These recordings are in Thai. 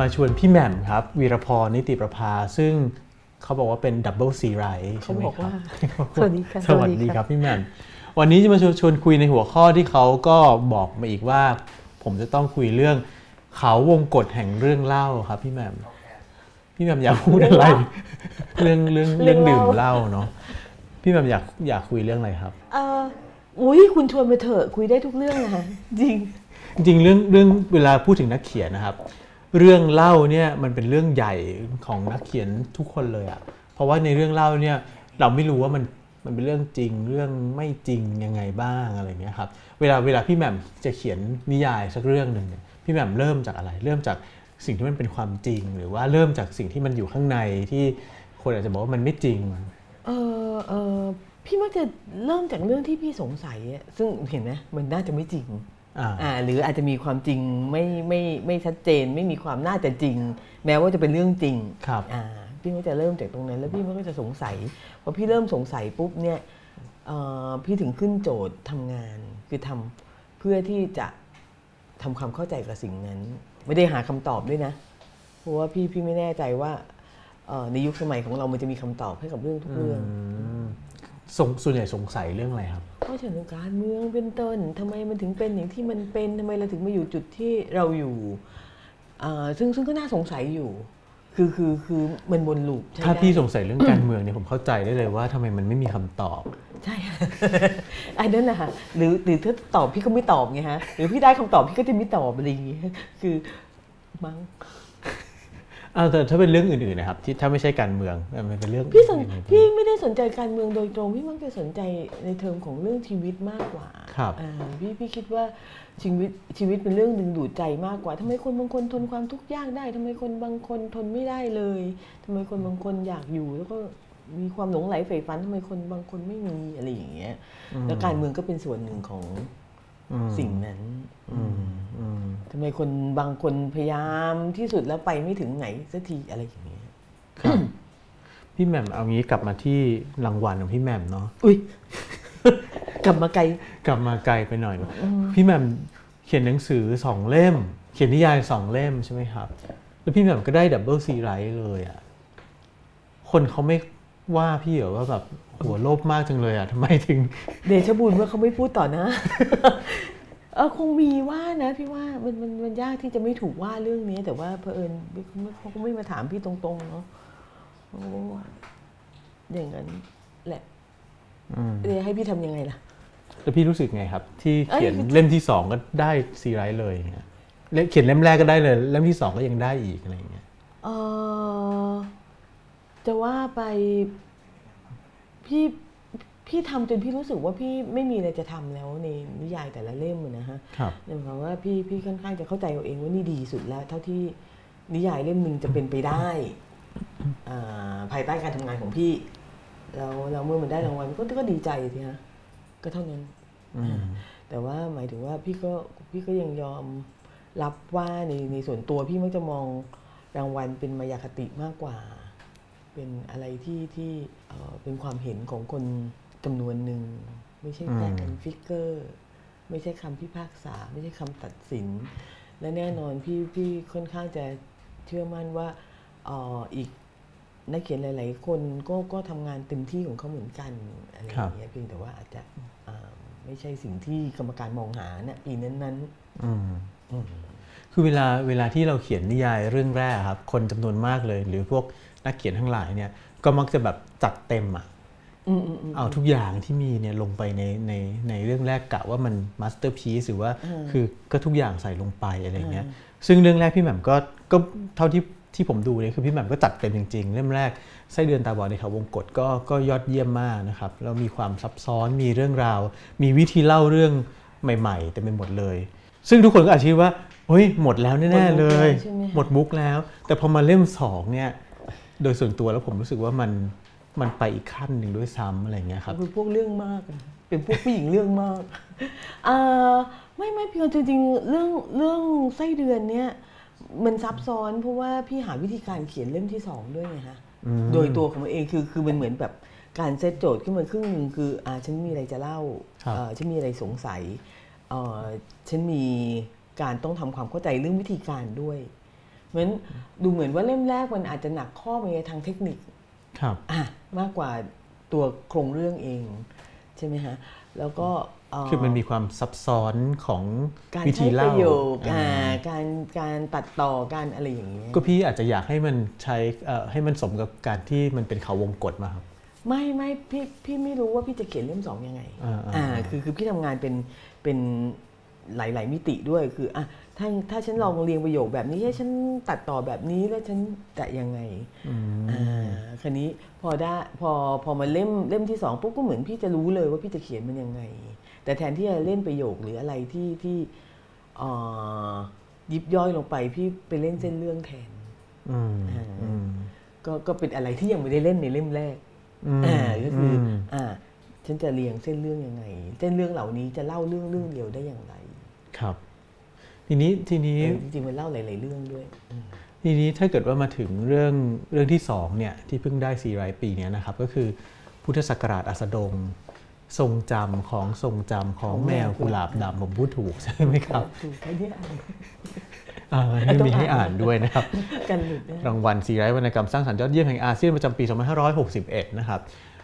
มาชวนพี่แหม่มครับวีรพรนิติประภาซึ่งเขาบอกว่าเป็นดับเบิลซีไรท์ใช่ไหมครับสวัสดีครับสวัสดีครับพี่แหม่มวันนี้จะมาชวนคุยในหัวข้อที่เขาก็บอกมาอีกว่าผมจะต้องคุยเรื่องเขาวงกฏแห่งเรื่องเล่าครับพี่แหม่มพี่แหม่มอยากพูดอะไรเรื่องดื่มเหล้าเนาะพี่แหม่มอยากคุยเรื่องอะไรครับอุ้ยคุณชวนมาเถอะคุยได้ทุกเรื่องนะจริงเรื่องเวลาพูดถึงนักเขียนนะครับเรื่องเล่าเนี่ยมันเป็นเรื่องใหญ่ของนักเขียนทุกคนเลยอ่ะเพราะว่าในเรื่องเล่าเนี่ยเราไม่รู้ว่ามันเป็นเรื่องจริงเรื่องไม่จริงยังไงบ้างอะไรเงี้ยครับเวลาพี่แหม่มจะเขียนนิยายสักเรื่องนึงเนี่ยพี่แหม่มเริ่มจากอะไรเริ่มจากสิ่งที่มันเป็นความจริงหรือว่าเริ่มจากสิ่งที่มันอยู่ข้างในที่คนอาจจะบอกว่ามันไม่จริงพี่มักจะเริ่มจากเรื่องที่พี่สงสัยซึ่งเห็นไหมมันน่าจะไม่จริงหรืออาจจะมีความจริงไม่ชัดเจนไม่มีความน่าจะจริงแม้ว่าจะเป็นเรื่องจริงพี่มักจะเริ่มจากตรงนั้นแล้วพี่มักจะสงสัยพอพี่เริ่มสงสัยปุ๊บเนี่ยพี่ถึงขึ้นโจทย์ทำงานคือทำเพื่อที่จะทำความเข้าใจกับสิ่งนั้นไม่ได้หาคำตอบด้วยนะเพราะว่าพี่ไม่แน่ใจว่าในยุคสมัยของเรามันจะมีคำตอบให้กับเรื่องทุกเรื่องส่วนใหญ่สงสัยเรื่องอะไรครับก็เรื่องของการเมืองเป็นต้นทำไมมันถึงเป็นอย่างที่มันเป็นทำไมเราถึงมาอยู่จุดที่เราอยู่ซึ่งก็น่าสงสัยอยู่คือมันวนลูปถ้าพี่สงสัยเรื่องการเมืองเนี่ยผมเข้าใจได้เลยว่าทำไมมันไม่มีคำตอบใช่อันนั้นแหละหรือถ้าตอบพี่ก็ไม่ตอบไงฮะหรือพี่ได้คำตอบพี่ก็จะไม่ตอบอะไรอย่างเงี้ยคือมั้งแต่ถ้าเป็นเรื่องอื่นๆนะครับที่ถ้าไม่ใช่การเมืองมันเป็นเรื่องพี่ไม่ได้สนใจการเมืองโดยตรงพี่มักจะสนใจในเทอมของเรื่องชีวิตมากกว่าครับพี่คิดว่าชีวิตเป็นเรื่องดึงดูดใจมากกว่าทำไมคนบางคนทนความทุกข์ยากได้ทำไมคนบางคนทนไม่ได้เลยทำไมคนบางคนอยากอยู่แล้วก็มีความหลงไหลใฝ่ฝันทำไมคนบางคนไม่มีอะไรอย่างเงี้ยแล้วการเมืองก็เป็นส่วนหนึ่งของสิ่งนั้นทำไมคนบางคนพยายามที่สุดแล้วไปไม่ถึงไหนสักทีอะไรอย่างเงี้ยครับ พี่แหม่มเอางี้กลับมาที่รางวัลของพี่แหม่มเนาะอุ้ย กลับมาไกลไปหน่อยพี่แหม่มเขียนหนังสือ2เล่มเขียนนิยาย2เล่มใช่ไหมครับแล้วพี่แหม่มก็ได้ดับเบิลซีไรท์เลยอ่ะคนเขาไม่ว่าพี่เหรอว่าแบบหัวโลภมากจังเลยอ่ะทำไมถึงเดชบุญว่าเขาไม่พูดต่อนะคงมีว่านะพี่ว่ามันยากที่จะไม่ถูกว่าเรื่องนี้แต่ว่าเผอิญเขาก็ไม่มาถามพี่ตรงๆเนาะอย่างนั้นแหละจะให้พี่ทำยังไงล่ะแล้วพี่รู้สึกไงครับที่เขียนเล่มที่2ก็ได้ซีไรท์เลยเขียนเล่มแรกก็ได้เลยเล่มที่2ก็ยังได้อีกอะไรอย่างเงี้ยจะว่าไปพี่ทำจนพี่รู้สึกว่าพี่ไม่มีอะไรจะทำแล้วในนิยายแต่ละเล่มนะฮะนั่นหมายความว่าพี่ค่อนข้างจะเข้าใจตัวเองว่านี่ดีสุดแล้วเท่าที่นิยายเล่มนึงจะเป็นไปได้ภายใต้การทำงานของพี่แล้วเมื่อมันได้รางวัลก็ดีใจสิฮะก็เท่านั้นแต่ว่าหมายถึงว่าพี่ก็ยังยอมรับว่าในส่วนตัวพี่มักจะมองรางวัลเป็นมายาคติมากกว่าเป็นอะไรที่เป็นความเห็นของคนจำนวนหนึ่งไม่ใช่แฟกต์ฟิกเกอร์ไม่ใช่คำพิพากษาไม่ใช่คำตัดสินและแน่นอนพี่ค่อนข้างจะเชื่อมั่นว่าอีกนักเขียนหลายๆคนก็ทำงานเต็มที่ของเขาเหมือนกันอะไรอย่างเงี้ยเพียงแต่ว่าอาจจะไม่ใช่สิ่งที่กรรมการมองหาเนี่ยปีนั้นๆคือเวลาที่เราเขียนนิยายเรื่องแรกครับคนจำนวนมากเลยหรือพวกนักเขียนทั้งหลายเนี่ยก็มักจะแบบจัดเต็มอ่ะเอาทุกอย่างที่มีเนี่ยลงไปในเรื่องแรกกะว่ามันมาสเตอร์พีซหรือว่าคือก็ทุกอย่างใส่ลงไปอะไรเงี้ยซึ่งเรื่องแรกพี่แหม่มก็เท่าที่ผมดูเนี่ยคือพี่แหม่มก็จัดเต็มจริงๆเรื่องแรกไส้เดือนตาบอดในเขาวงกฏก็ยอดเยี่ยมมากนะครับแล้วมีความซับซ้อนมีเรื่องราวมีวิธีเล่าเรื่องใหม่ๆเต็มไปหมดเลยซึ่งทุกคนก็อาจคิดว่าเฮ้ยหมดแล้วแน่ๆเลยหมดมุกแล้วแต่พอมาเล่ม2เนี่ยโดยส่วนตัวแล้วผมรู้สึกว่ามันไปอีกขั้นหนึ่งด้วยซ้ำอะไรเงี้ยครับเป็นพวกเรื่องมากเป็นพวกผู้หญิงเรื่องมากไม่เพียงจริงๆเรื่องไส้เดือนเนี่ยมันซับซ้อนเพราะว่าพี่หาวิธีการเขียนเล่มที่2ด้วยไงฮะโดยตัวของมันเองคือมันเหมือนแบบการเซตโจทย์ขึ้นมาครึ่งนึงคือฉันมีอะไรจะเล่าฉันมีอะไรสงสัยฉันมีการต้องทำความเข้าใจเรื่องวิธีการด้วย เพราะฉะนั้นดูเหมือนว่าเล่มแรกมันอาจจะหนักข้อไปทางเทคนิคมากกว่าตัวโครงเรื่องเองใช่ไหมฮะแล้วก็คือมันมีความซับซ้อนของวิธีเล่าการตัดต่อการอะไรอย่างเงี้ยก็พี่อาจจะอยากให้มันใช้ให้มันสมกับการที่มันเป็นเขาวงกตมาครับไม่พี่ไม่รู้ว่าพี่จะเขียนเล่มสองยังไงคือพี่ทำงานเป็นหลายๆมิติด้วยคืออ่ะถ้าฉันลองเรียงประโยคแบบนี้ให้ฉันตัดต่อแบบนี้แล้วฉันจะยังไงคราวนี้พอมาเล่มที่สองปุ๊บก็เหมือนพี่จะรู้เลยว่าพี่จะเขียนมันยังไงแต่แทนที่จะเล่นประโยคหรืออะไรที่ยิบย่อยลงไปพี่ไปเล่นเส้นเรื่องแทนก็เป็นอะไรที่ยังไม่ได้เล่นในเล่มแรกก็คือฉันจะเรียงเส้นเรื่องยังไงเส้นเรื่องเหล่านี้จะเล่าเรื่องเดียวได้อย่างไรครับทีนี้จริงๆมันเล่าหลายๆเรื่องด้วยทีนี้ถ้าเกิดว่ามาถึงเรื่องที่สองเนี่ยที่เพิ่งได้4รายปีเนี่ยนะครับก็คือพุทธศักราชอัสดงทรงจำของแมวกุหลาบดำผมพูดถูกใช่ไหมครับถูกเนี่ยนี่มีให้อ่านด้วยนะครับรางวัลซีไรส์วรรณกรรมสร้างสรรค์ยอดเยี่ยมแห่งอาเซียนประจำปี2561นะครับ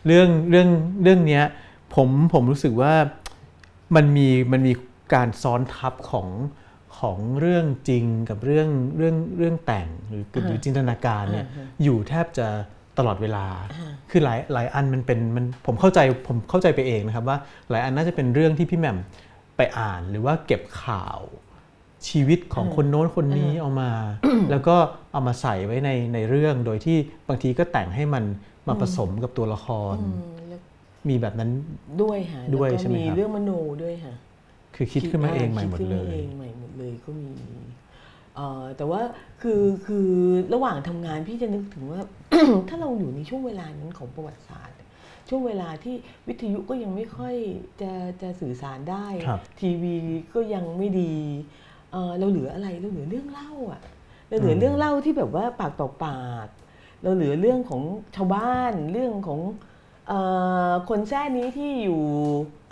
เรื่องนี้ผมรู้สึกว่ามันมีการซ้อนทับของเรื่องจริงกับเรื่องแต่งหรือจินตนาการเนี่ยอยู่แทบจะตลอดเวลาคือหลายอันมันเป็นผมเข้าใจไปเองนะครับว่าหลายอันน่าจะเป็นเรื่องที่พี่แหม่มไปอ่านหรือว่าเก็บข่าวชีวิตของคนโน้นคนนี้เอามาแล้วก็เอามาใส่ไว้ในเรื่องโดยที่บางทีก็แต่งให้มันมาผสมกับตัวละครมีแบบนั้นด้วยค่ะด้วยใช่ไหมครับมีเรื่องมโนด้วยค่ะคือคิดขึ้นมาเองใหม่หมดเลยก็มีแต่ว่าคือระหว่างทำงานพี่จะนึกถึงว่า ถ้าเราอยู่ในช่วงเวลานั้นของประวัติศาสตร์ช่วงเวลาที่วิทยุก็ยังไม่ค่อยจะสื่อสารได้ทีวีก็ยังไม่ดีเราเหลืออะไรเราเหลือเรื่องเล่าอ่ะเราเหลือเรื่องเล่าที่แบบว่าปากต่อปากเราเหลือเรื่องของชาวบ้านเรื่องของคนแท้นี้ที่อยู่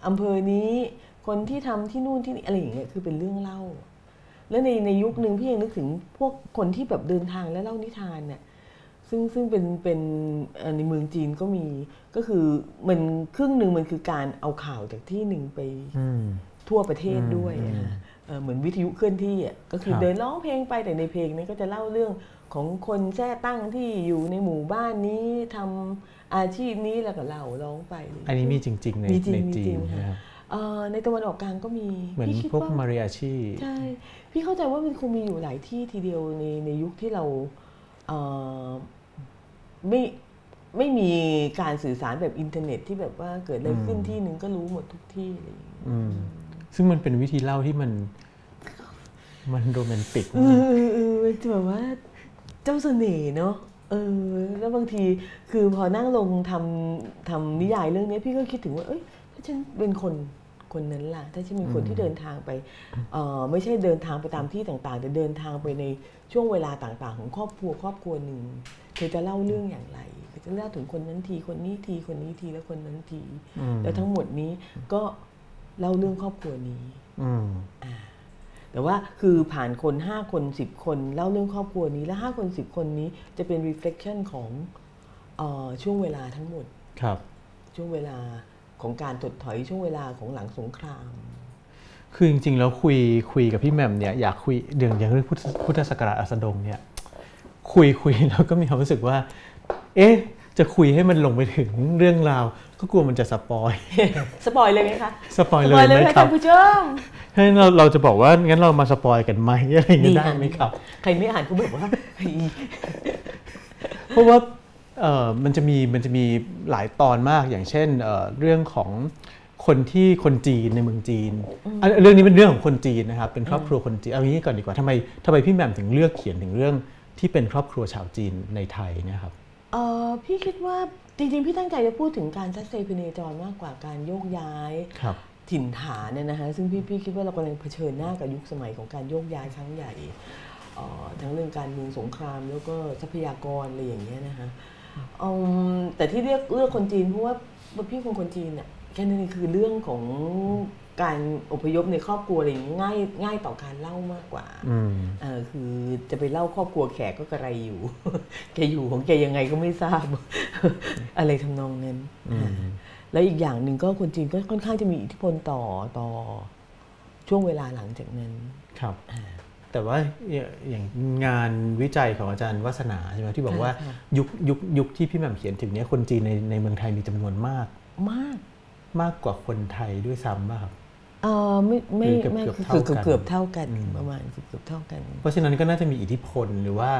อำเภอนี้คนที่ทำที่นู่นที่นี่อะไรอย่างเงี้ยคือเป็นเรื่องเล่าแล้วในยุคนึงพี่ยังนึกถึงพวกคนที่แบบเดินทางและเล่านิทานเนี่ยซึ่งเป็นในเมืองจีนก็มีก็คือมันครึ่งนึงมันคือการเอาข่าวจากที่นึงไปทั่วประเทศด้วยเหมือนวิทยุเคลื่อนที่อ่ะก็คือเดินร้องเพลงไปแต่ในเพลงนั้นก็จะเล่าเรื่องของคนแท้ตั้งที่อยู่ในหมู่บ้านนี้ทำอาชีพนี้แล้วก็เล่าร้องไปอันนี้มีจริงๆในจีนนะครับในตะวันออกกลางก็มีเหมือนพวกมาริอาชีใช่พี่เข้าใจว่ามันคงมีอยู่หลายที่ทีเดียวในยุคที่เราไม่มีการสื่อสารแบบอินเทอร์เน็ตที่แบบว่าเกิดอะไรขึ้นที่นึงก็รู้หมดทุกที่เลยซึ่งมันเป็นวิธีเล่าที่มันโรแมนติกมันจะแบบว่าเจ้าเสน่ห์เนาะแล้วบางทีคือพอนั่งลงทำนิยายเรื่องนี้พี่ก็คิดถึงว่าเอ้ยฉันเป็นคนนั้นล่ะถ้าฉันเป็นคนที่เดินทางไปไม่ใช่เดินทางไปตามที่ต่างๆแต่เดินทางไปในช่วงเวลาต่างๆของครอบครัวหนึ่งเธอจะเล่าเรื่องอย่างไรเธอจะเล่าถึงคนนั้นทีคนนี้ทีคนนี้ทีและคนนั้นทีแล้วทั้งหมดนี้ก็เล่าเรื่องครอบครัวนี้แต่ว่าคือผ่านคน5คน10คนเล่าเรื่องครอบครัวนี้และ5คน10คนนี้จะเป็น reflection ของช่วงเวลาทั้งหมดครับช่วงเวลาของการถดถอยช่วงเวลาของหลังสงครามคือจริงๆแล้วคุยกับพี่แหม่มเนี่ยอยากคุยเรื่องพุทธศักราชอัสดงเนี่ยคุยแล้วก็มีความรู้สึกว่าเอ๊ะจะคุยให้มันลงไปถึงเรื่องราวก็กลัวมันจะสปอยเลยไหมคะสปอยเลยไหมครับท่านผู้ชมให้เราจะบอกว่างั้นเรามาสปอยกันไหมอะไรอย่างนี้ได้ไหมครับใครไม่อ่านก็แบบว่าเพราะว่ามันจะมีหลายตอนมากอย่างเช่นเรื่องของคนจีนในเมืองจีนเรื่องนี้เป็นเรื่องของคนจีนนะครับเป็นครอบครัวคนจีนเอางี้ก่อนดีกว่าทำไมพี่แหม่มถึงเลือกเขียนถึงเรื่องที่เป็นครอบครัวชาวจีนในไทยนะครับพี่คิดว่าจริงๆพี่ตั้งใจจะพูดถึงการซัดเซพเนจรมากกว่าการโยกย้ายถิ่นฐานเนี่ยนะคะซึ่งพี่คิดว่าเรากำลังเผชิญหน้ากับยุคสมัยของการโยกย้ายครั้งใหญ่ทั้งเรื่องการเมืองสงครามแล้วก็ทรัพยากรอะไรอย่างเงี้ยนะคะแต่ที่เลือกคนจีนเพราะว่าพี่คนจีนอ่ะ แค่นี้คือเรื่องของการอพยพในครอบครัวอะไรง่ายต่อการเล่ามากกว่าคือจะไปเล่าครอบครัวแขกก็กระไรอยู่ แกอยู่ของแกยังไงก็ไม่ทราบ อะไรทำนองนั้นและอีกอย่างหนึ่งก็คนจีนก็ค่อนข้างจะมีอิทธิพลต่อช่วงเวลาหลังจากนั้นครับแต่ว่าอย่างงานวิจัยของอาจารย์วัฒนาใช่ไหมที่บอกว่ายุคที่พี่แหม่มเขียนถึงเนี้ยคนจีนในเมืองไทยมีจำนวนมากกว่าคนไทยด้วยซ้ำป่ะครับไม่เกือบเท่ากันประมาณเกือบเท่ากันเพราะฉะนั้นก็น่าจะมีอิทธิพลหรือว่า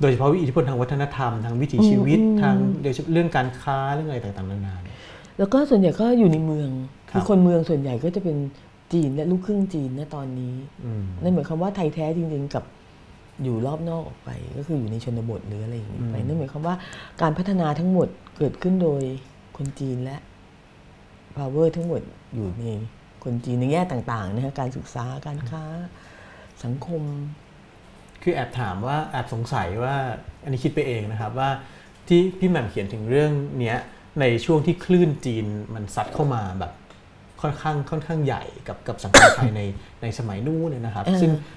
โดยเฉพาะอิทธิพลทางวัฒนธรรมทางวิถีชีวิตทางเรื่องการค้าเรื่องอะไรต่างๆนานาแล้วก็ส่วนใหญ่ก็อยู่ในเมืองคือคนเมืองส่วนใหญ่ก็จะเป็นจีนและลูกครึ่งจีนนะตอนนี้นั่นหมายความว่าไทยแท้จริงๆกับอยู่รอบนอกออกไปก็คืออยู่ในชนบทหรืออะไรอย่างนี้ไปนั่นหมายความว่าการพัฒนาทั้งหมดเกิดขึ้นโดยคนจีนและ power ทั้งหมดอยู่ในคนจีนในแง่ต่างๆนะฮะการศึกษาการค้าสังคมคือแอบถามว่าแอบสงสัยว่าอันนี้คิดไปเองนะครับว่าที่พี่แหม่มเขียนถึงเรื่องเนี้ยในช่วงที่คลื่นจีนมันซัดเข้ามาแบบค่อนข้างใหญ่กับสังคมไทยในสมัยนู้นเนี่ยนะครับ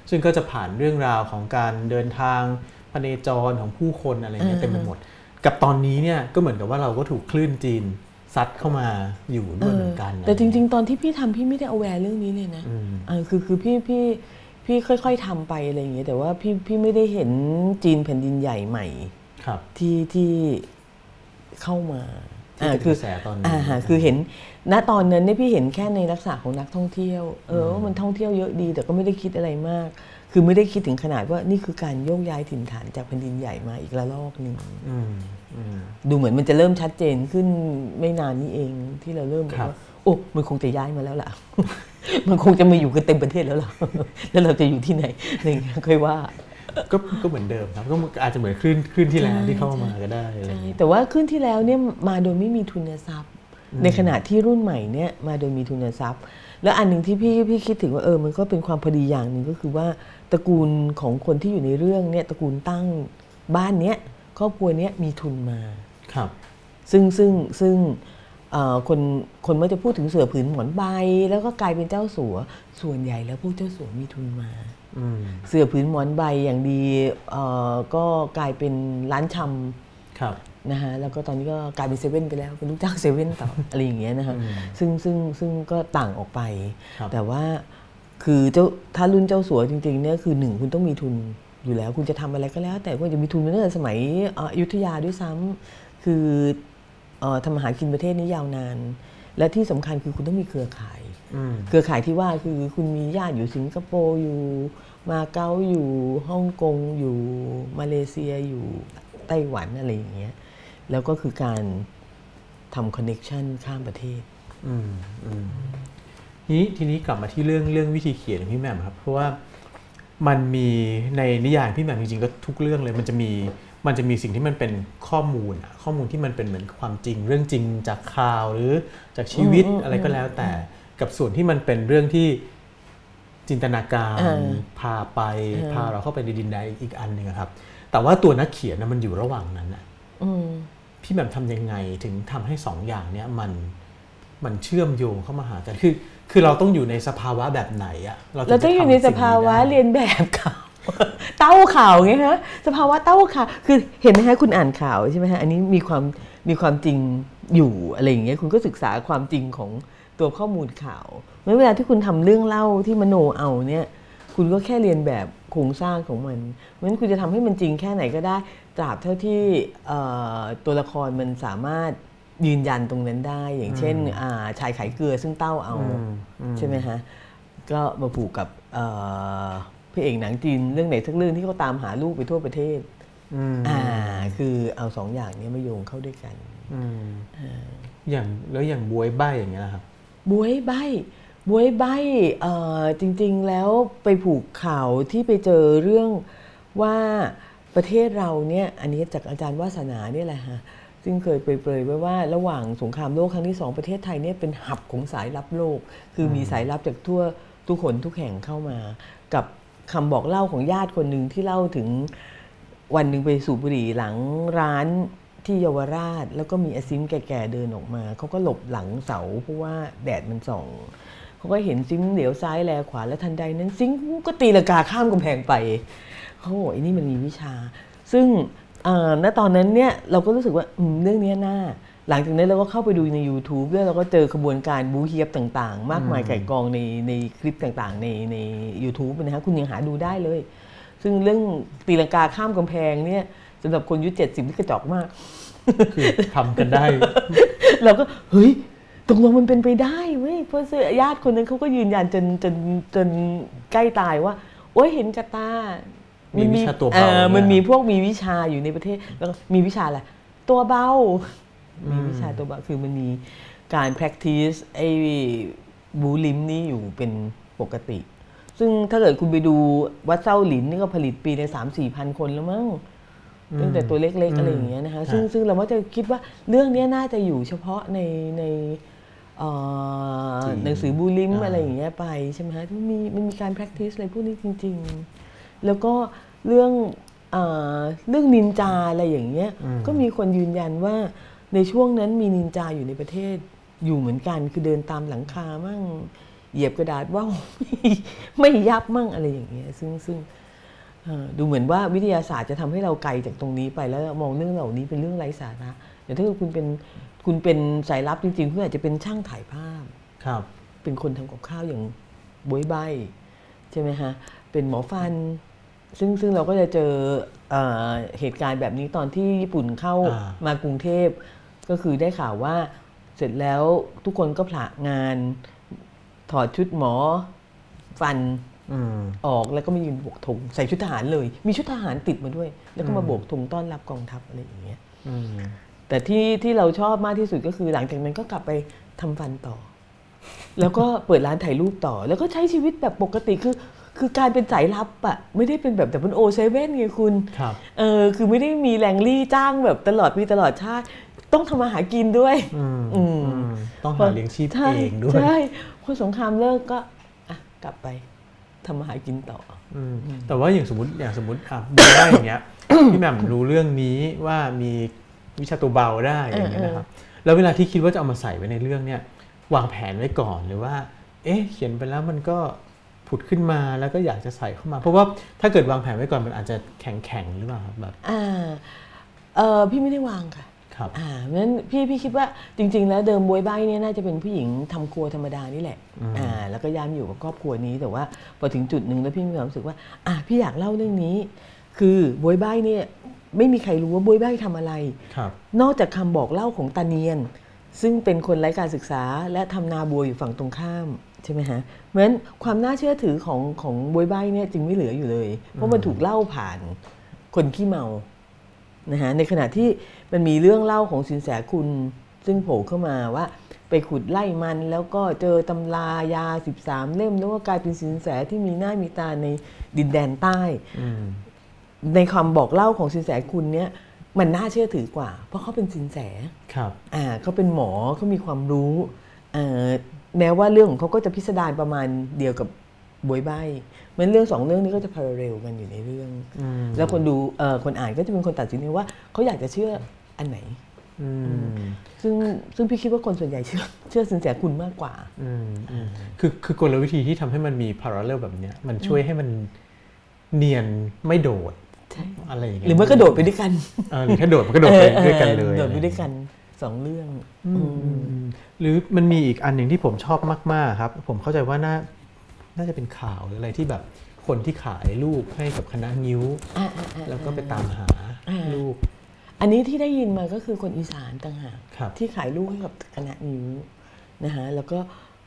ซึ่งก็จะผ่านเรื่องราวของการเดินทางพเนจรของผู้คนอะไรเนี่ยเต็มไปหมดกับตอนนี้เนี่ยก็เหมือนกับว่าเราก็ถูกคลื่นจีนซัดเข้ามาอยู่ด้วยเหมือนกันแต่จริงๆตอนที่พี่ทำพี่ไม่ได้เอาแวร์เรื่องนี้เลยนะคือพี่ค่อยๆทำไปอะไรอย่างเงี้ยแต่ว่าพี่ไม่ได้เห็นจีนแผ่นดินใหญ่ใหม่ที่เข้ามาคือตอนนี้คือเห็นณตอนนั้นเนี่ยพี่เห็นแค่ในลักษณะของนักท่องเที่ยวมันท่องเที่ยวเยอะดีแต่ก็ไม่ได้คิดอะไรมากคือไม่ได้คิดถึงขนาดว่านี่คือการโยกย้ายถิ่นฐานจากแผ่นดินใหญ่มาอีกระลอกนึงดูเหมือนมันจะเริ่มชัดเจนขึ้นไม่นานนี้เองที่เราเริ่มว่าโอ้มันคงจะย้ายมาแล้วล่ะ มันคงจะมาอยู่กันเต็มประเทศแล้วล่ะ แล้วเราจะอยู่ที่ไหนนี่ค่อยว่าก็เหมือนเดิมครับก็อาจจะเหมือนคลื่นที่แล้วที่เข้ามาก็ได้ใช่แต่ว่าคลื่นที่แล้วเนี่ยมาโดยไม่มีทุนทรัพย์ในขณะที่รุ่นใหม่เนี่ยมาโดยมีทุนทรัพย์แล้วอันนึงที่พี่คิดถึงว่ามันก็เป็นความพอดีอย่างนึงก็คือว่าตระกูลของคนที่อยู่ในเรื่องเนี่ยตระกูลตั้งบ้านเนี้ยครอบครัวเนี้ยมีทุนมาครับซึ่งคนเมื่อจะพูดถึงเสือผืนหมอนใบแล้วก็กลายเป็นเจ้าสัวส่วนใหญ่แล้วพวกเจ้าสัวมีทุนมาเสือผืนหมอนใบอย่างดีก็กลายเป็นร้านชำครับนะฮะแล้วก็ตอนนี้ก็กลายเป็นเซเว่นไปแล้วเป็นลูกจ้างเซเว่นต่อ อะไรอย่างเงี้ยนะคะซึ่งก็ต่างออกไปแต่ว่าคือเจ้าถ้ารุ่นเจ้าสัวจริงๆเนี่ยคือหนึ่งคุณต้องมีทุนอยู่แล้วคุณจะทำอะไรก็แล้วแต่คุณจะมีทุนตั้งแต่สมัยอยุธยาด้วยซ้ำคือทำอาหารกินประเทศนี้ยาวนานและที่สำคัญคือคุณต้องมีเครือข่ายที่ว่าคือคุณมีญาติอยู่สิงคโปร์อยู่มาเก๊าอยู่ฮ่องกงอยู่มาเลเซียอยู่ไต้หวันอะไรอย่างเงี้ยแล้วก็คือการทำคอนเนคชั่นข้ามประเทศทีนี้กลับมาที่เรื่องวิธีเขียนของพี่แหม่มครับเพราะว่ามันมีในนิยายพี่แหม่มจริงๆก็ทุกเรื่องเลยมันจะมีสิ่งที่มันเป็นข้อมูลที่มันเป็นเหมือนความจริงเรื่องจริงจากข่าวหรือจากชีวิตอะไรก็แล้วแต่กับส่วนที่มันเป็นเรื่องที่จินตนาการพาเราเข้าไปในดินแดนอีกอันนึงครับแต่ว่าตัวนักเขียนนะมันอยู่ระหว่างนั้นน่ะพี่แบบทำยังไงถึงทำให้สองอย่างเนี้ยมันเชื่อมโยงเข้ามาหากันคือเราต้องอยู่ในสภาวะแบบไหนอะเราต้องอยู่ในสภาวะเรียนแบบเขาเต้าข่าวไงฮะสภาวะเต้าข่าวคือเห็นไหมฮะคุณอ่านข่าวใช่ไหมฮะอันนี้มีความจริงอยู่อะไรอย่างเงี้ยคุณก็ศึกษาความจริงของตัวข้อมูลข่าวเมื่อเวลาที่คุณทำเรื่องเล่าที่มโนเอาเนี่ยคุณก็แค่เรียนแบบโครงสร้างของมันเพราะฉะนั้นคุณจะทำให้มันจริงแค่ไหนก็ได้ตราบเท่าที่ตัวละครมันสามารถยืนยันตรงนั้นได้อย่างเช่นชายขายเกลือซึ่งเต้าเอาใช่ไหมฮะก็มาผูกกับพระเอกหนังจีนเรื่องไหนสักเรื่องที่เขาตามหาลูกไปทั่วประเทศคือเอาสองอย่างนี้มาโยงเข้าด้วยกันอย่างบวยใบอย่างเงี้ยครับบวยใบจริงๆแล้วไปผูกข่าวที่ไปเจอเรื่องว่าประเทศเราเนี่ยอันนี้จากอาจารย์วาสนาเนี่ยแหละฮะซึ่งเคยเปรยๆไว้ว่าระหว่างสงครามโลกครั้งที่2ประเทศไทยเนี่ยเป็นหับของสายลับโลกคือมีสายลับจากทั่วทุกคนทุกแห่งเข้ามากับคำบอกเล่าของญาติคนหนึ่งที่เล่าถึงวันหนึ่งไปสูบบุหรี่หลังร้าน ที่เยาวราชแล้วก็มีอาซิมแก่ๆเดินออกมาเขาก็หลบหลังเสาเพราะว่าแดดมันส่องเขาก็เห็นซิมเหลียวซ้ายแลขวาแล้วทันใดนั้นซิมก็ตีลังกาข้ามกำแพงไปเขาบอกไอ้นี่มันมีวิชาซึ่งณตอนนั้นเนี่ยเราก็รู้สึกว่าเรื่องนี้น่าหลังจากนั้นเราก็เข้าไปดูใน YouTube แล้วเราก็เจอขบวนการบูเฮียบต่างๆมากมายไก่กองในคลิปต่างๆใน YouTube นะฮะคุณยังหาดูได้เลยซึ่งเรื่องตีลังกาข้ามกำแพงเนี่ยสำหรับคนอายุ70นี่กระจอกมากคือทำกันได้เราก็เฮ้ยตกลงมันเป็นไปได้เว้ยเพราะญาติคนนั้นเขาก็ยืนยันจนใกล้ตายว่าโอ๊ยเห็นกระตามันมีมันมีพวกมีวิชาอยู่ในประเทศแล้วมีวิชาอะไรตัวเบามีวิชาตัวเบาคือมันมีการ practice ไอ้บูลิมนี่อยู่เป็นปกติซึ่งถ้าเกิดคุณไปดูวัดเส้าหลินนี่ก็ผลิตปีใน 3-4 พันคนแล้วมั้งตั้งแต่ตัวเล็กๆอะไรอย่างเงี้ยนะคะซึ่งเราก็จะคิดว่าเรื่องนี้น่าจะอยู่เฉพาะในหนังสือบูลิมอะไรอย่างเงี้ยไปใช่ไหมคะที่มีการ practice อะไรพวกนี้จริงๆแล้วก็เรื่องนินจาอะไรอย่างเงี้ยก็มีคนยืนยันว่าในช่วงนั้นมีนินจาอยู่ในประเทศอยู่เหมือนกันคือเดินตามหลังคามั่งเหยียบกระดาษว่าไม่ยับมั่งอะไรอย่างเงี้ยซึ่งดูเหมือนว่าวิทยาศาสตร์จะทำให้เราไกลจากตรงนี้ไปแล้วมองเรื่องเหล่านี้เป็นเรื่องไร้สาระแต่ถ้าคุณเป็นสายลับจริงๆคุณอาจจะเป็นช่างถ่ายภาพครับเป็นคนทำกับข้าวอย่างบ๊วยใบใช่ไหมฮะเป็นหมอฟันซึ่งเราก็จะเจอเหตุการณ์แบบนี้ตอนที่ญี่ปุ่นเข้ามากรุงเทพก็คือได้ข่าวว่าเสร็จแล้วทุกคนก็ผละงานถอดชุดหมอฟันออกแล้วก็มายืนโบกธงใส่ชุดทหารเลยมีชุดทหารติดมาด้วยแล้วก็มาโบกธงต้อนรับกองทัพอะไรอย่างเงี้ยแต่ที่เราชอบมากที่สุดก็คือหลังจากนั้นก็กลับไปทำฟันต่อแล้วก็เปิดร้านถ่ายรูปต่อแล้วก็ใช้ชีวิตแบบปกติคือการเป็นสายลับอะไม่ได้เป็นแบบแต่เป็น007ไงคุณคือไม่ได้มีแรงลี่จ้างแบบตลอดปีตลอดชาติต้องทำมาหากินด้วยต้องหาเลี้ยงชีพเองด้วยใช่คนสงครามเลิกก็กลับไปทำมาหากินต่อแต่ว่าอย่างสมมติดูได้อย่างเงี้ย พี่แหม่มรู้เรื่องนี้ว่ามีวิชาตัวเบาได้อย่างเงี้ยนะครับแล้วเวลาที่คิดว่าจะเอามาใส่ไว้ในเรื่องเนี้ยวางแผนไว้ก่อนหรือว่าเอ๊ะเขียนไปแล้วมันก็ผุดขึ้นมาแล้วก็อยากจะใส่เข้ามาเพราะว่าถ้าเกิดวางแผนไว้ก่อนมันอาจจะแข็งหรือเปล่าแบบพี่ไม่ได้วางค่ะครับงั้นพี่คิดว่าจริงๆแล้วเดิมบวยใบเนี่ยน่าจะเป็นผู้หญิงทำครัวธรรมดานี่แหละแล้วก็ย้ำอยู่กับครอบครัวนี้แต่ว่าพอถึงจุดนึงแล้วพี่มีความรู้สึกว่าพี่อยากเล่าเรื่องนี้คือบวยใบเนี่ยไม่มีใครรู้ว่าบวยใบทำอะไรนอกจากคำบอกเล่าของตาเนียนซึ่งเป็นคนไร้การศึกษาและทำนาบัวอยู่ฝั่งตรงข้ามใช่ไหมฮะเพราะฉะนั้นความน่าเชื่อถือของบวยใบเนี่ยจึงไม่เหลืออยู่เลยเพราะมันถูกเล่าผ่านคนขี้เมานะฮะในขณะที่มันมีเรื่องเล่าของสินแสคุณซึ่งโผล่เข้ามาว่าไปขุดไล่มันแล้วก็เจอตำรายา13เล่มแล้วก็กลายเป็นสินแสที่มีหน้ามีตาในดินแดนใต้ในความบอกเล่าของสินแสคุณเนี่ยมันน่าเชื่อถือกว่าเพราะเขาเป็นสินแสครับเขาเป็นหมอเขามีความรู้แม้ว่าเรื่องของเขาก็จะพิสดารประมาณเดียวกับบวยใบเหมือนเรื่องสองเรื่องนี้ก็จะพาราเรลกันอยู่ในเรื่องแล้วคนดูคนอ่านก็จะเป็นคนตัดสินเองว่าเขาอยากจะเชื่ออันไหนซึ่งพี่คิดว่าคนส่วนใหญ่เชื่อสินแสคุณมากกว่าคือกลวิธีที่ทำให้มันมีพาราเรลแบบนี้มันช่วยให้มันเนียนไม่โดดอะไรอย่างเงี้ยหรือมันก็โดดไปด้วยกันหรือถ้าโดดมันก็โดดไปด้วยกันเลยโดดไปด้วยกันสองเรื่องหรือมันมีอีกอันหนึ่งที่ผมชอบมากๆครับผมเข้าใจว่าน่าจะเป็นข่าวหรืออะไรที่แบบคนที่ขายลูกให้กับคณะงิ้วแล้วก็ไปตามหาลูกอันนี้ที่ได้ยินมาก็คือคนอีสานต่างหากที่ขายลูกให้กับคณะงิ้วนะฮะแล้ว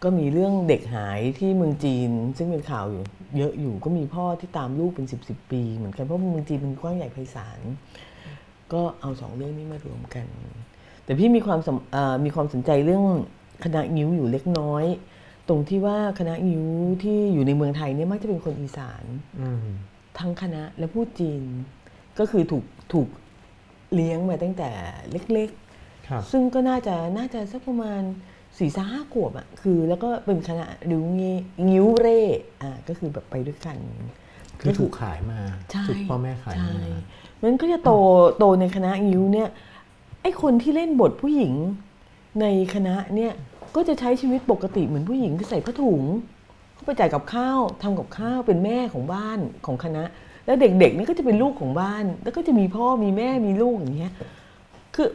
ก็มีเรื่องเด็กหายที่เมืองจีนซึ่งเป็นข่าวอยู่เยอะอยู่ก็มีพ่อที่ตามลูกเป็น10ปีเหมือนกันเพราะเมืองจีนมันกว้างใหญ่ไพศาลก็เอาสองเรื่องนี้มารวมกันแต่พี่มีความสนใจเรื่องคณะงิ้วอยู่เล็กน้อยตรงที่ว่าคณะงิ้วที่อยู่ในเมืองไทยเนี่ยมักจะเป็นคนอีสานทั้งคณะและพูดจีนก็คือถูกเลี้ยงมาตั้งแต่เล็กๆซึ่งก็น่าจะสักประมาณ 4-5 ขวบอ่ะคือแล้วก็เป็นคณะงิ้วเร่ก็คือแบบไปด้วยกันคือถูกขายมาถูกพ่อแม่ขายมามันก็จะโตในคณะงิ้วเนี่ย ไอ้คนที่เล่นบทผู้หญิงในคณะเนี่ยก็จะใช้ชีวิตปกติเหมือนผู้หญิงที่ใส่ผ้าถุงเขาไปจ่ายกับข้าวทำกับข้าวเป็นแม่ของบ้านของคณะแล้วเด็กๆนี่ก็จะเป็นลูกของบ้านแล้วก็จะมีพ่อมีแม่มีลูกอย่างเงี้ยคือ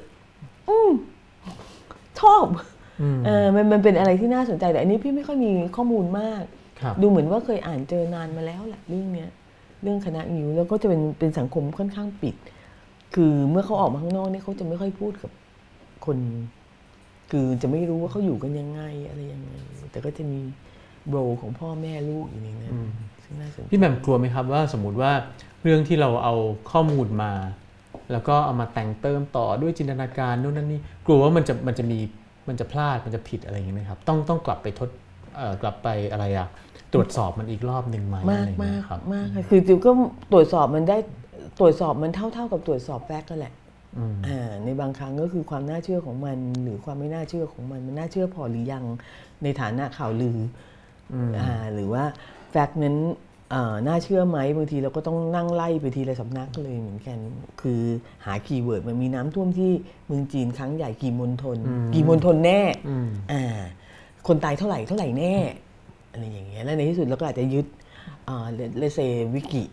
ชอบมันเป็นอะไรที่น่าสนใจแต่อันนี้พี่ไม่ค่อยมีข้อมูลมากดูเหมือนว่าเคยอ่านเจอนานมาแล้วแหละเรื่องเนี้ยเรื่องคณะงิ้วแล้วก็จะเป็นสังคมค่อนข้างปิดคือเมื่อเขาออกมาข้างนอกเนี่ยเขาจะไม่ค่อยพูดกับคนคือจะไม่รู้ว่าเขาอยู่กันยังไงอะไรยังไงแต่ก็จะมีโบรของพ่อแม่ลูกอยู่ในนั้นพี่แหม่มกลัวไหมครับว่าสมมุติว่าเรื่องที่เราเอาข้อมูลมาแล้วก็เอามาแต่งเติมต่อด้วยจินตนาการโน่นนั่นนี่กลัวว่ามันจะพลาดมันจะผิดอะไรอย่างเงี้ยครับต้องกลับไปกลับไปอะไรอะตรวจสอบมันอีกรอบนึงไหมอะไรอย่างเงี้ยครับมากค่ะคือจิวก็ตรวจสอบมันได้ตรวจสอบมันเท่ากับตรวจสอบแฟกต์นั่นแหละในบางครั้งก็คือความน่าเชื่อของมันหรือความไม่น่าเชื่อของมันน่าเชื่อพอหรือยังในฐานะข่าวลือหรือว่าแฟกต์นั้นน่าเชื่อไหมบางทีเราก็ต้องนั่งไล่ไปทีละสำนักเลยเหมือนกันคือหาคีย์เวิร์ดมันมีน้ำท่วมที่เมืองจีนครั้งใหญ่กี่มณฑลแน่คนตายเท่าไหร่แน่อะไรอย่างเงี้ยแล้วในที่สุดเราก็อาจจะยึดเลเซวิกิ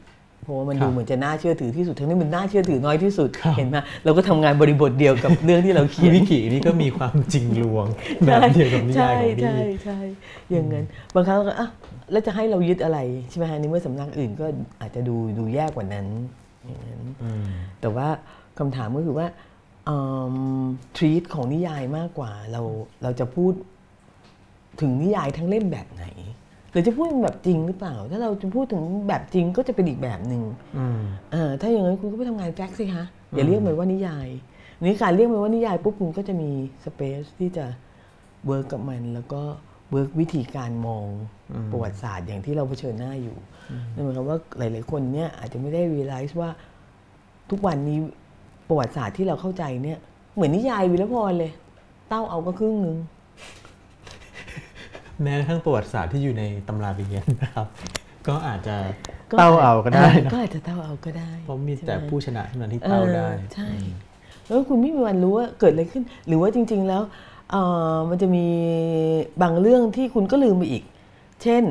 เพราะว่ามันดูเหมือนจะน่าเชื่อถือที่สุดทั้งที่มันน่าเชื่อถือน้อยที่สุดเห็นไหมเราก็ทำงานบริบทเดียวกับเรื่องที่เราเขียนวิกินี่ก็มีความจริงลวงแบบเดียวกับนิยายของพี่ใช่อย่างนั้นบางครั้งก็อ่ะแล้วจะให้เรายึดอะไรใช่ไหมฮะในเมื่อสำนักอื่นก็อาจจะดูแย่กว่านั้นอย่างนั้นแต่ว่าคำถามก็คือว่าทรีตของนิยายมากกว่าเราจะพูดถึงนิยายทั้งเล่มแบบไหนหรือจะพูดแบบจริงหรือเปล่าถ้าเราจะพูดถึงแบบจริงก็จะเป็นอีกแบบหนึ่งถ้าอย่างนั้นคุณก็ไปทำงานแฟกซ์สิคะอย่าเรียกมันว่านิยายนี่การเรียกมันว่านิยายปุ๊บคุณก็จะมีสเปซที่จะเวิร์กกับมันแล้วก็เวิร์กวิธีการมองประวัติศาสตร์อย่างที่เราเผชิญหน้าอยู่นั่นหมายความว่าหลายๆคนเนี่ยอาจจะไม่ได้รีไลซ์ว่าทุกวันนี้ประวัติศาสตร์ที่เราเข้าใจเนี่ยเหมือนนิยายวีรพรเลยเต้าเอาก็ครึ่งนึงแม้ทั้งประวัติศาสตร์ที่อยู่ในตำราเรียนนะครับก็อาจจะเต้าเอาก็ได้ก็อาจจะเต้าเอาก็ได้เพราะมีแต่ผู้ชนะเท่านั้นที่เต้าได้ใช่แล้วคุณไม่มีวันรู้ว่าเกิดอะไรขึ้นหรือว่าจริงๆแล้วมันจะมีบางเรื่องที่คุณก็ลืมไปอีกเช่น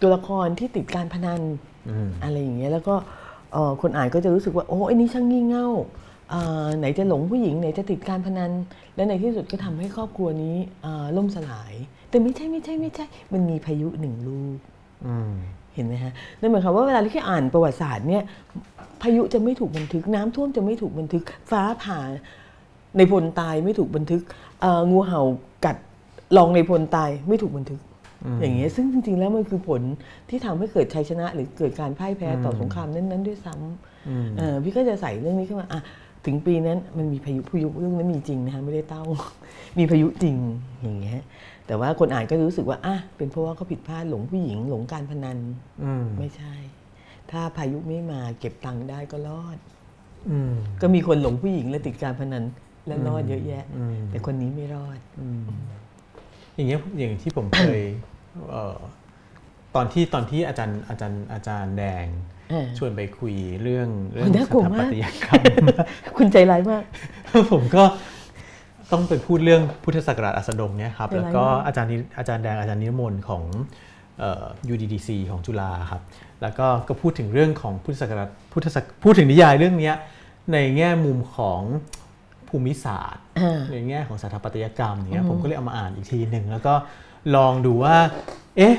ตัวละครที่ติดการพนันอะไรอย่างเงี้ยแล้วก็คนอ่านก็จะรู้สึกว่าโอ้ไอ้นี่ช่างงี่เง่าไหนจะหลงผู้หญิงไหนจะติดการพนันและในที่สุดก็ทำให้ครอบครัวนี้ล่มสลายแต่ไม่ใช่มันมีพายุหนึ่งลูกเห็นไหมฮะนั่นหมายความว่าเวลาที่อ่านประวัติศาสตร์เนี่ยพายุจะไม่ถูกบันทึกน้ำท่วมจะไม่ถูกบันทึกฟ้าผ่าในพลตายไม่ถูกบันทึกงูเห่ากัดรองในพลตายไม่ถูกบันทึกอย่างเงี้ยซึ่งจริงๆแล้วมันคือผลที่ทำให้เกิดชัยชนะหรือเกิดการพ่ายแพ้ต่อสงครามนั้นๆด้วยซ้ำพี่ก็จะใส่เรื่องนี้ขึ้นมาถึงปีนั้นมันมีพายุเรื่องนั้นมีจริงนะคะไม่ได้เต้ามีพายุจริงอย่างเงี้ยแต่ว่าคนอ่านก็รู้สึกว่าเป็นเพราะว่าเขาผิดพลาดหลงผู้หญิงหลงการพนันไม่ใช่ถ้าพายุไม่มาเก็บตังค์ได้ก็รอดก็มีคนหลงผู้หญิงและติดการพนันและรอดเยอะแยะแต่คนนี้ไม่รอดอย่างเงี้ยอย่างที่ผมเคย ตอนที่อาจารย์แดงชวนไปคุยเรื่องสถาปัตยกรรมคุณใจร้ายมากผมก็ต้องไปพูดเรื่องพุทธศักราชอัสดงเนี่ยครับแล้วก็อาจารย์แดงอาจารย์นิรมนต์ของUDDC ของจุฬาครับแล้วก็พูดถึงเรื่องของพูดถึงนิยายเรื่องนี้ในแง่มุมของภูมิศาสตร์ในแง่ของสถาปัตยกรรมเนี่ยผมก็เลยเอามาอ่านอีกทีนึงแล้วก็ลองดูว่าเอ๊ะ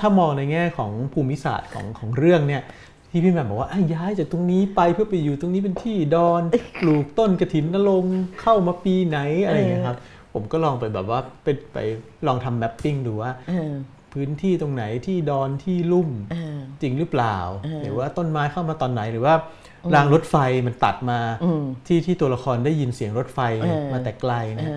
ถ้ามองในแง่ของภูมิศาสตร์ของเรื่องเนี่ยที่พี่แหม่มบอกว่าย้ายจากตรงนี้ไปเพื่อไปอยู่ตรงนี้เป็นที่ดอนปลูกต้นกฐินนรงค์เข้ามาปีไหนอะไรอย่างเงี้ยครับผมก็ลองไปแบบว่าไปลองทำแมปปิ้งดูว่าพื้นที่ตรงไหนที่ดอนที่ลุ่มจริงหรือเปล่าหรือว่าต้นไม้เข้ามาตอนไหนหรือว่ารางรถไฟมันตัดมาที่ตัวละครได้ยินเสียงรถไฟมาแต่ไกลเนี่ย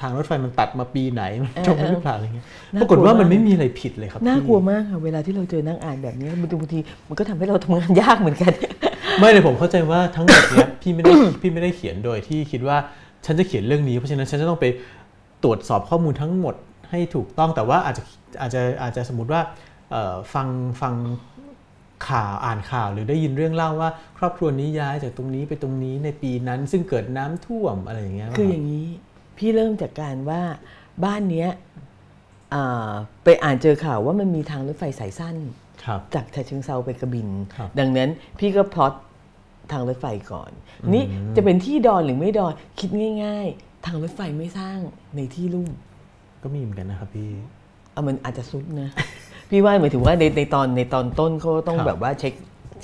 ทางรถไฟมันตัดมาปีไหนจบไม่ได้ผ่านอะไรเงี้ยปรากฏว่ามันไม่มีอะไรผิดเลยครับน่ากลัวมากค่ะเวลาที่เราเจอนักอ่านแบบนี้บางทีมันก็ทำให้เราทำงานยากเหมือนกันไม่เลยผมเข้าใจว่าทั้งหมดเนี้ย พี่ไม่ได้เขียนโดยที่คิดว่าฉันจะเขียนเรื่องนี้เพราะฉะนั้นฉันจะต้องไปตรวจสอบข้อมูลทั้งหมดให้ถูกต้องแต่ว่าอาจจะสมมติว่าฟัง ข่าวอ่านข่าวหรือได้ยินเรื่องเล่าว่าครอบครัวนี้ย้ายจากตรงนี้ไปตรงนี้ในปีนั้นซึ่งเกิดน้ำท่วมอะไรอย่างเงี้ยคืออย่างนี้พี่เริ่มจากการว่าบ้านเนี้ยไปอ่านเจอข่าวว่ามันมีทางรถไฟสายสั้นจากฉะเชิงเทราไปกระบินดังนั้นพี่ก็พล็อตทางรถไฟก่อนนี่จะเป็นที่ดอนหรือไม่ดอนคิดง่ายๆทางรถไฟไม่สร้างในที่ลุ่มก็มีเหมือนกันนะครับพี่มันอาจจะซุดนะ พี่ว่าหมายถึงว่าในตอนต้นเขาต้องแบบว่าเ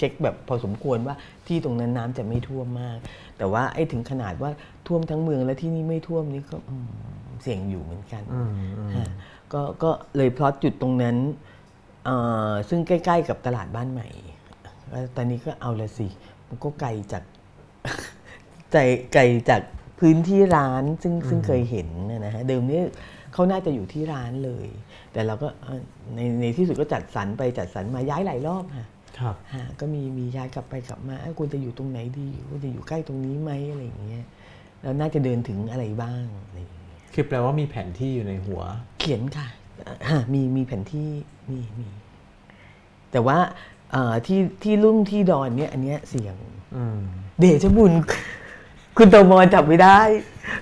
ช็คแบบพอสมควรว่าที่ตรงนั้นน้ำจะไม่ท่วมมากแต่ว่าไอ้ถึงขนาดว่าท่วมทั้งเมืองและที่นี่ไม่ท่วมนี่ก็เสี่ยงอยู่เหมือนกันก็เลยพลอตจุดตรงนั้นซึ่งใกล้ๆกับตลาดบ้านใหม่ตอนนี้ก็เอาละสิมันก็ไกลจากพื้นที่ร้านซึ่งเคยเห็นนะฮะเดิมนี่เขาน่าจะอยู่ที่ร้านเลยแต่เราก็ในที่สุดก็จัดสรรมาย้ายหลายรอบค่ะก็มีย้ายกลับไปกลับมาควรจะอยู่ตรงไหนดีควรจะอยู่ใกล้ตรงนี้ไหมอะไรอย่างเงี้ยแล้วน่าจะเดินถึงอะไรบ้างอะไรคือแปลว่ามีแผนที่อยู่ในหัวเขียนค่ะมีแผนที่มีแต่ว่าที่ลุ่มที่ดอนเนี่ยอันเนี้ยเสี่ยงเดชบุญคุณตมจับไม่ได้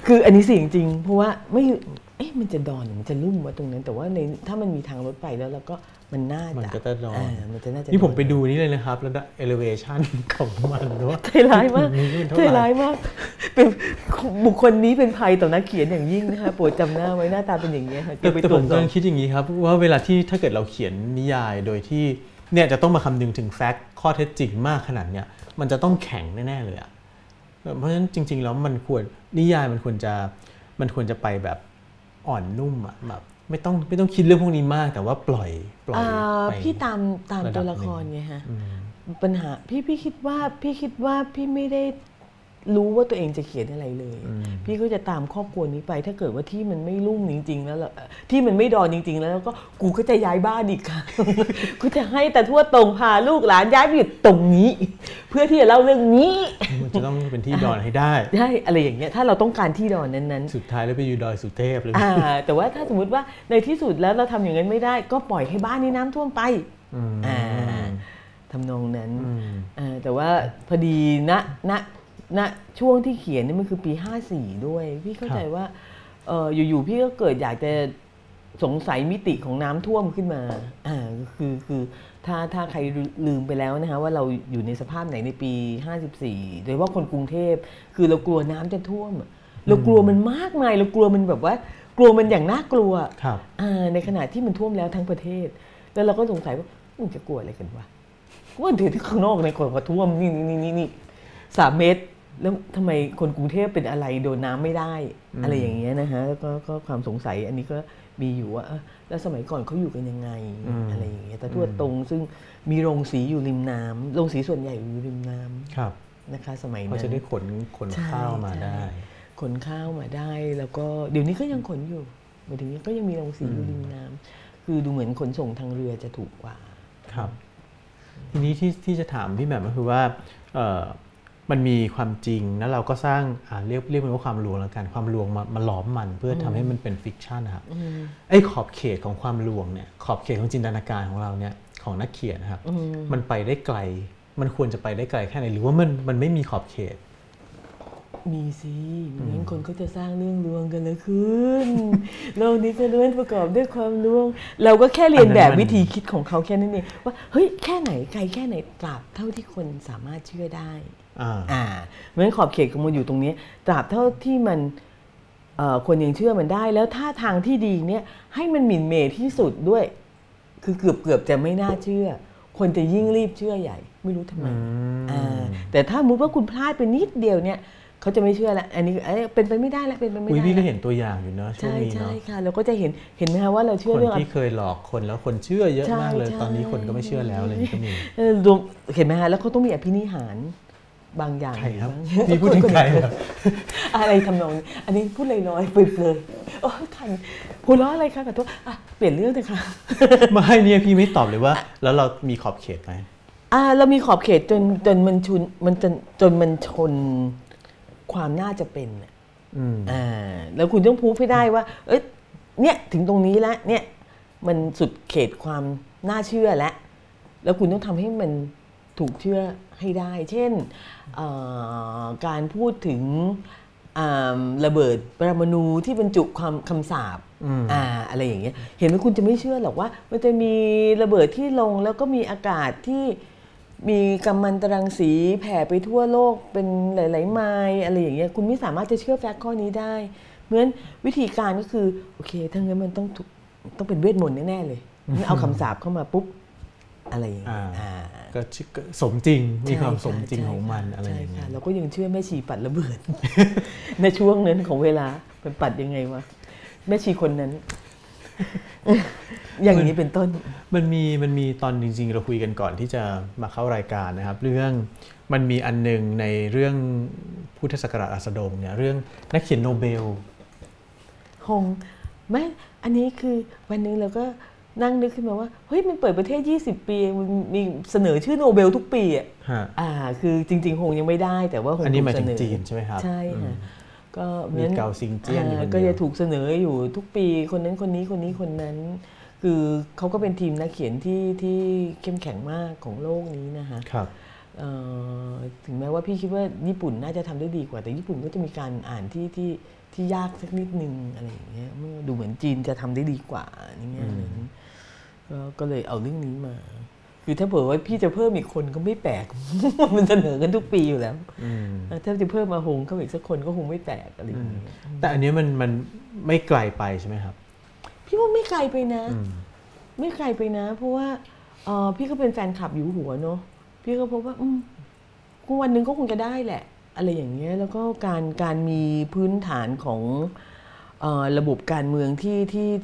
คืออันนี้เสี่ยงจริงเพราะว่าไม่มันจะดอนมันจะลุ่มว่าตรงนั้นแต่ว่าในถ้ามันมีทางรถไปแล้วแล้วก็มันน่าจะมันก็จะดอนนี่ผมไปดูนี่เลยนะครับแล้ว elevation ของมันด้วยใจร้ายมากใจร้ายมากเป็นบุคคลนี้เป็นภัยต่อนักเขียนอย่างยิ่งนะคะโปรดจำหน้าไว้หน้าตาเป็นอย่างนี้ค่ะแต่ผมกำลังคิดอย่างนี้ครับว่าเวลาที่ถ้าเกิดเราเขียนนิยายโดยที่เนี่ยจะต้องมาคำนึงถึงแฟกต์ข้อเท็จจริงมากขนาดเนี้ยมันจะต้องแข็งแน่ๆเลยอ่ะเพราะฉะนั้นจริงๆแล้วมันควรนิยายมันควรจะไปแบบอ่อนนุ่มอ่ะแบบไม่ต้องคิดเรื่องพวกนี้มากแต่ว่าปล่อยพี่ตามตัวละครไงฮะปัญหาพี่คิดว่าพี่ไม่ได้รู้ว่าตัวเองจะเขียนอะไรเลยพี่ก็จะตามครอบครัวนี้ไปถ้าเกิดว่าที่มันไม่ลุ่มจริงๆแล้วที่มันไม่ดอนจริงๆแล้วก็กูก็จะย้ายบ้านอีกค่ะกูจะให้ตาทวดตรงพาลูกหลานย้ายไปอยู่ตรงนี้เพื่อที่จะเล่าเรื่องนี้มันจะต้องเป็นที่ดอนให้ได้ใช่อะไรอย่างเงี้ยถ้าเราต้องการที่ดอนนั้นๆสุดท้ายแล้วไปอยู่ดอยสุเทพเลยแต่ว่าถ้าสมมติว่าในที่สุดแล้วเราทำอย่างนั้นไม่ได้ก็ปล่อยให้บ้านนี้น้ำท่วมไปทำนองนั้นแต่ว่าพอดีนะช่วงที่เขียนนี่มันคือปี54ด้วยพี่เข้าใจว่าอยู่ๆพี่ก็เกิดอยากจะสงสัยมิติของน้ำท่วมขึ้นมาคือถ้าใครลืมไปแล้วนะคะว่าเราอยู่ในสภาพไหนในปี54โดยเฉพาะคนกรุงเทพคือเรากลัวน้ำจะท่วมเรากลัวมันมากมายเรากลัวมันแบบว่ากลัวมันอย่างน่ากลัวในขณะที่มันท่วมแล้วทั้งประเทศแล้วเราก็สงสัยว่ามึงจะกลัวอะไรกันวะว่าเดือดข้างนอกในคนก็ท่วมนี่3 เมตรแล้วทำไมคนกรุงเทพเป็นอะไรโดนน้ำไม่ได้อะไรอย่างเงี้ยนะฮะแล้วก็ความสงสัยอันนี้ก็มีอยู่ว่าแล้วสมัยก่อนเขาอยู่กันยังไงอะไรอย่างเงี้ยแต่ทั่วตรงซึ่งมีโรงสีอยู่ริมน้ำโรงสีส่วนใหญ่อยู่ริมน้ำนะคะสมัยนั้นเขาจะได้ขนข้าวมาได้ขนข้าวมาได้แล้วก็เดี๋ยวนี้ก็ยังขนอยู่หมายถึงก็ยังมีโรงสีอยู่ริมน้ำคือดูเหมือนขนส่งทางเรือจะถูกกว่าครับทีนี้ที่จะถามพี่แหม่มก็คือว่ามันมีความจริงแล้วเราก็สร้างเรียกมันว่าความลวงแล้วกันความลวงมาหลอมมันเพื่อทำให้มันเป็นฟิกชันนะครับไอ้ขอบเขตของความลวงเนี่ยขอบเขตของจินตนาการของเราเนี่ยของนักเขียนนะครับมันไปได้ไกลมันควรจะไปได้ไกลแค่ไหนหรือว่ามันไม่มีขอบเขตมีสิงั้นคนก็จะสร้างเรื่องลวงกันเลยขึ้นโลกนี้จะล้วนประกอบด้วยความลวงเราก็แค่เรียนแบบวิธีคิดของเขาแค่นั้นเองว่าเฮ้ยแค่ไหนไกลแค่ไหนตราบเท่าที่คนสามารถเชื่อได้เพราะฉะนั้นขอบเขตของมันอยู่ตรงนี้ตราบเท่าที่มันคนยังเชื่อมันได้แล้วถ้าทางที่ดีเนี่ยให้มันหมิ่นเมย์ที่สุดด้วยคือเกือบจะไม่น่าเชื่อคนจะยิ่งรีบเชื่อใหญ่ไม่รู้ทำไมแต่ถ้ามุติว่าคุณพลาดไปนิดเดียวเนี่ยเขาจะไม่เชื่อแล้วอันนี้เป็นไปไม่ได้แล้วเป็นไปไม่ได้พี่ก็เห็นตัวอย่างอยู่เนาะช่วงนี้เนาะใช่ค่ะเราก็จะเห็นไหมคะว่าเราเชื่อเรื่องคนที่เคยหลอกคนแล้วคนเชื่อเยอะมากเลยตอนนี้คนก็ไม่เชื่อแล้วอะไรก็มีเห็นไหมคะแล้วเขาต้องมีอภินิหารบางอย่างมีพูดถึงใครครับอะไรทำนองอันนี้พูดลอยๆเปลือยๆโอ้คันพูดล้ออะไรคะขอโทษเปลี่ยนเรื่องเถอะค่ะมาให้เนี่ยพี่ไม่ตอบเลยว่าแล้วเรามีขอบเขตไหมเรามีขอบเขตจนมันชนความน่าจะเป็นแล้วคุณต้องพูดให้ได้ว่าเอ้ยเนี่ยถึงตรงนี้แล้วเนี่ยมันสุดเขตความน่าเชื่อแล้ว แล้วคุณต้องทำให้มันถูกเชื่อให้ได้เช่นการพูดถึงระเบิดปรมาณูที่บรรจุคำสาป อะไรอย่างเงี้ยเห็นไหมคุณจะไม่เชื่อหรอกว่ามันจะมีระเบิดที่ลงแล้วก็มีอากาศที่มีกัมมันตรังสีแผ่ไปทั่วโลกเป็นหลายๆไมล์อะไรอย่างเงี้ยคุณไม่สามารถจะเชื่อแฟกต์ข้อนี้ได้เพราะฉะนั้นวิธีการก็คือโอเคถ้างั้นมันต้องเป็นเวทมนต์แน่ๆเลยงั้นเอาคำสาปเข้ามาปุ๊บอะไรอย่างเงี้ยก็สมจริงมีความสมจริงของมันอะไรอย่างเงี้ยเราก็ยังเชื่อแม่ชีปัดระเบิด ในช่วงนั้นของเวลาเป็นปัดยังไงวะแม่ชีคนนั้น อย่างนี้เป็นต้นมันมีตอนจริงๆเราคุยกันก่อนที่จะมาเข้ารายการนะครับเรื่องมันมีอันนึงในเรื่องพุทธศักราชอัสดงเนี่ยเรื่องนักเขียนโนเบลคงไม่อันนี้คือวันนึงเราก็นั่งนึกขึ้นมาว่าเฮ้ยมันเปิดประเทศ20ปีมันมีเสนอชื่อโนเบลทุกปีอ่ะคือจริงๆคงยังไม่ได้แต่ว่าคงอันนี้มาจากจีนใช่ไหมครับใช่ค่ะก็มีเกาซิงเจียนก็จะถูกเสนออยู่ทุกปีคนนั้นคนนี้คนนี้คนนั้นคือเขาก็เป็นทีมนักเขียนที่เข้มแข็งมากของโลกนี้นะคะครับถึงแม้ว่าพี่คิดว่าญี่ปุ่นน่าจะทำได้ดีกว่าแต่ญี่ปุ่นก็จะมีการอ่านที่ยากสักนิดนึงอะไรอย่างเงี้ยดูเหมือนจีนจะทำได้ดีกว่าอย่างเงี้ยก็เลยเอาเรื่องนี้มาคือถ้าเผื่อว่าพี่จะเพิ่มอีกคนก็ไม่แปลก มันเสนอกันทุกปีอยู่แล้วถ้าจะเพิ่มมาหงเข้าอีกสักคนก็คงไม่แปลกอะไรอย่างเงี้ยแต่อันนี้มันไม่ไกลไปใช่ไหมครับพี่ว่าไม่ไกลไปนะไม่ไกลไปนะเพราะว่าพี่ก็เป็นแฟนคลับอยู่หัวเนาะพี่ก็พบว่าวันนึงก็คงจะได้แหละอะไรอย่างเงี้ยแล้วก็การมีพื้นฐานของระบบการเมือง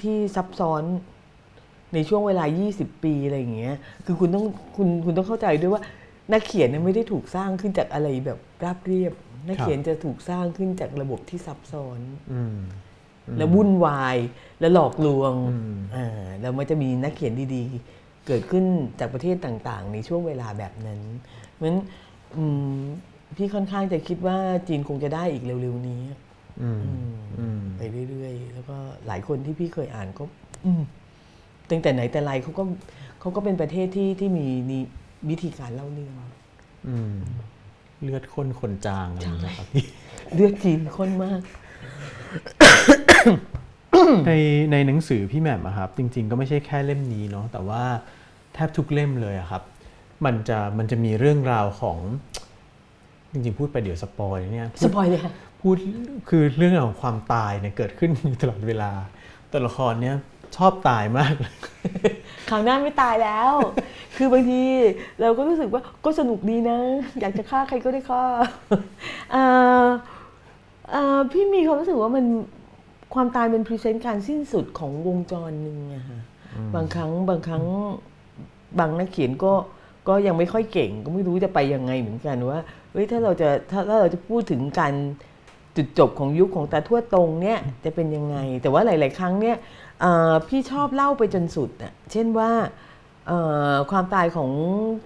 ที่ซับซ้อนในช่วงเวลา20ปีอะไรอย่างเงี้ยคือคุณต้องเข้าใจด้วยว่านักเขียนเนี่ยไม่ได้ถูกสร้างขึ้นจากอะไรแบบราบเรียบนักเขียนจะถูกสร้างขึ้นจากระบบที่ซับซ้อนแล้ววุ่นวายแล้วหลอกลวงแล้วมันจะมีนักเขียนดีๆเกิดขึ้นจากประเทศต่างๆในช่วงเวลาแบบนั้นเพราะฉะนั้นพี่ค่อนข้างจะคิดว่าจีนคงจะได้อีกเร็วๆนี้ไปเรื่อยๆแล้วก็หลายคนที่พี่เคยอ่านก็ตั้งแต่ไหนแต่ไรเขาก็เป็นประเทศที่มีวิธีการเล่าเรื่องเลือดข้นคนจางอะไรนะครับเลือดจีนข้นมาก ในหนังสือพี่แหม่มครับจริงๆก็ไม่ใช่แค่เล่มนี้เนาะแต่ว่าแทบทุกเล่มเลยอะครับมันจะมีเรื่องราวของจริงๆพูดไปเดี๋ยวสปอยเนี่ยสปอยเลยค่ะพูดคือเรื่องของความตายเนี่ยเกิดขึ้นอยู่ตลอดเวลาตัวละครเนี่ยชอบตายมากเลยคราวหน้าไม่ตายแล้ว คือบางทีเราก็รู้สึกว่าก็สนุกดีนะอยากจะฆ่าใครก็ได้ฆ่าพี่มีความรู้สึกว่ามันความตายเป็นพรีเซนต์การสิ้นสุดของวงจรนึงอะค่ะบางครั้งบางนักเขียนก็ยังไม่ค่อยเก่งก็ไม่รู้จะไปยังไงเหมือนกันว่าเฮ้ยถ้าเราจะพูดถึงการจุดจบของยุคของตาทั่วตรงเนี่ยจะเป็นยังไงแต่ว่าหลายๆครั้งเนี่ยพี่ชอบเล่าไปจนสุดอ่ะเช่นว่าความตายของ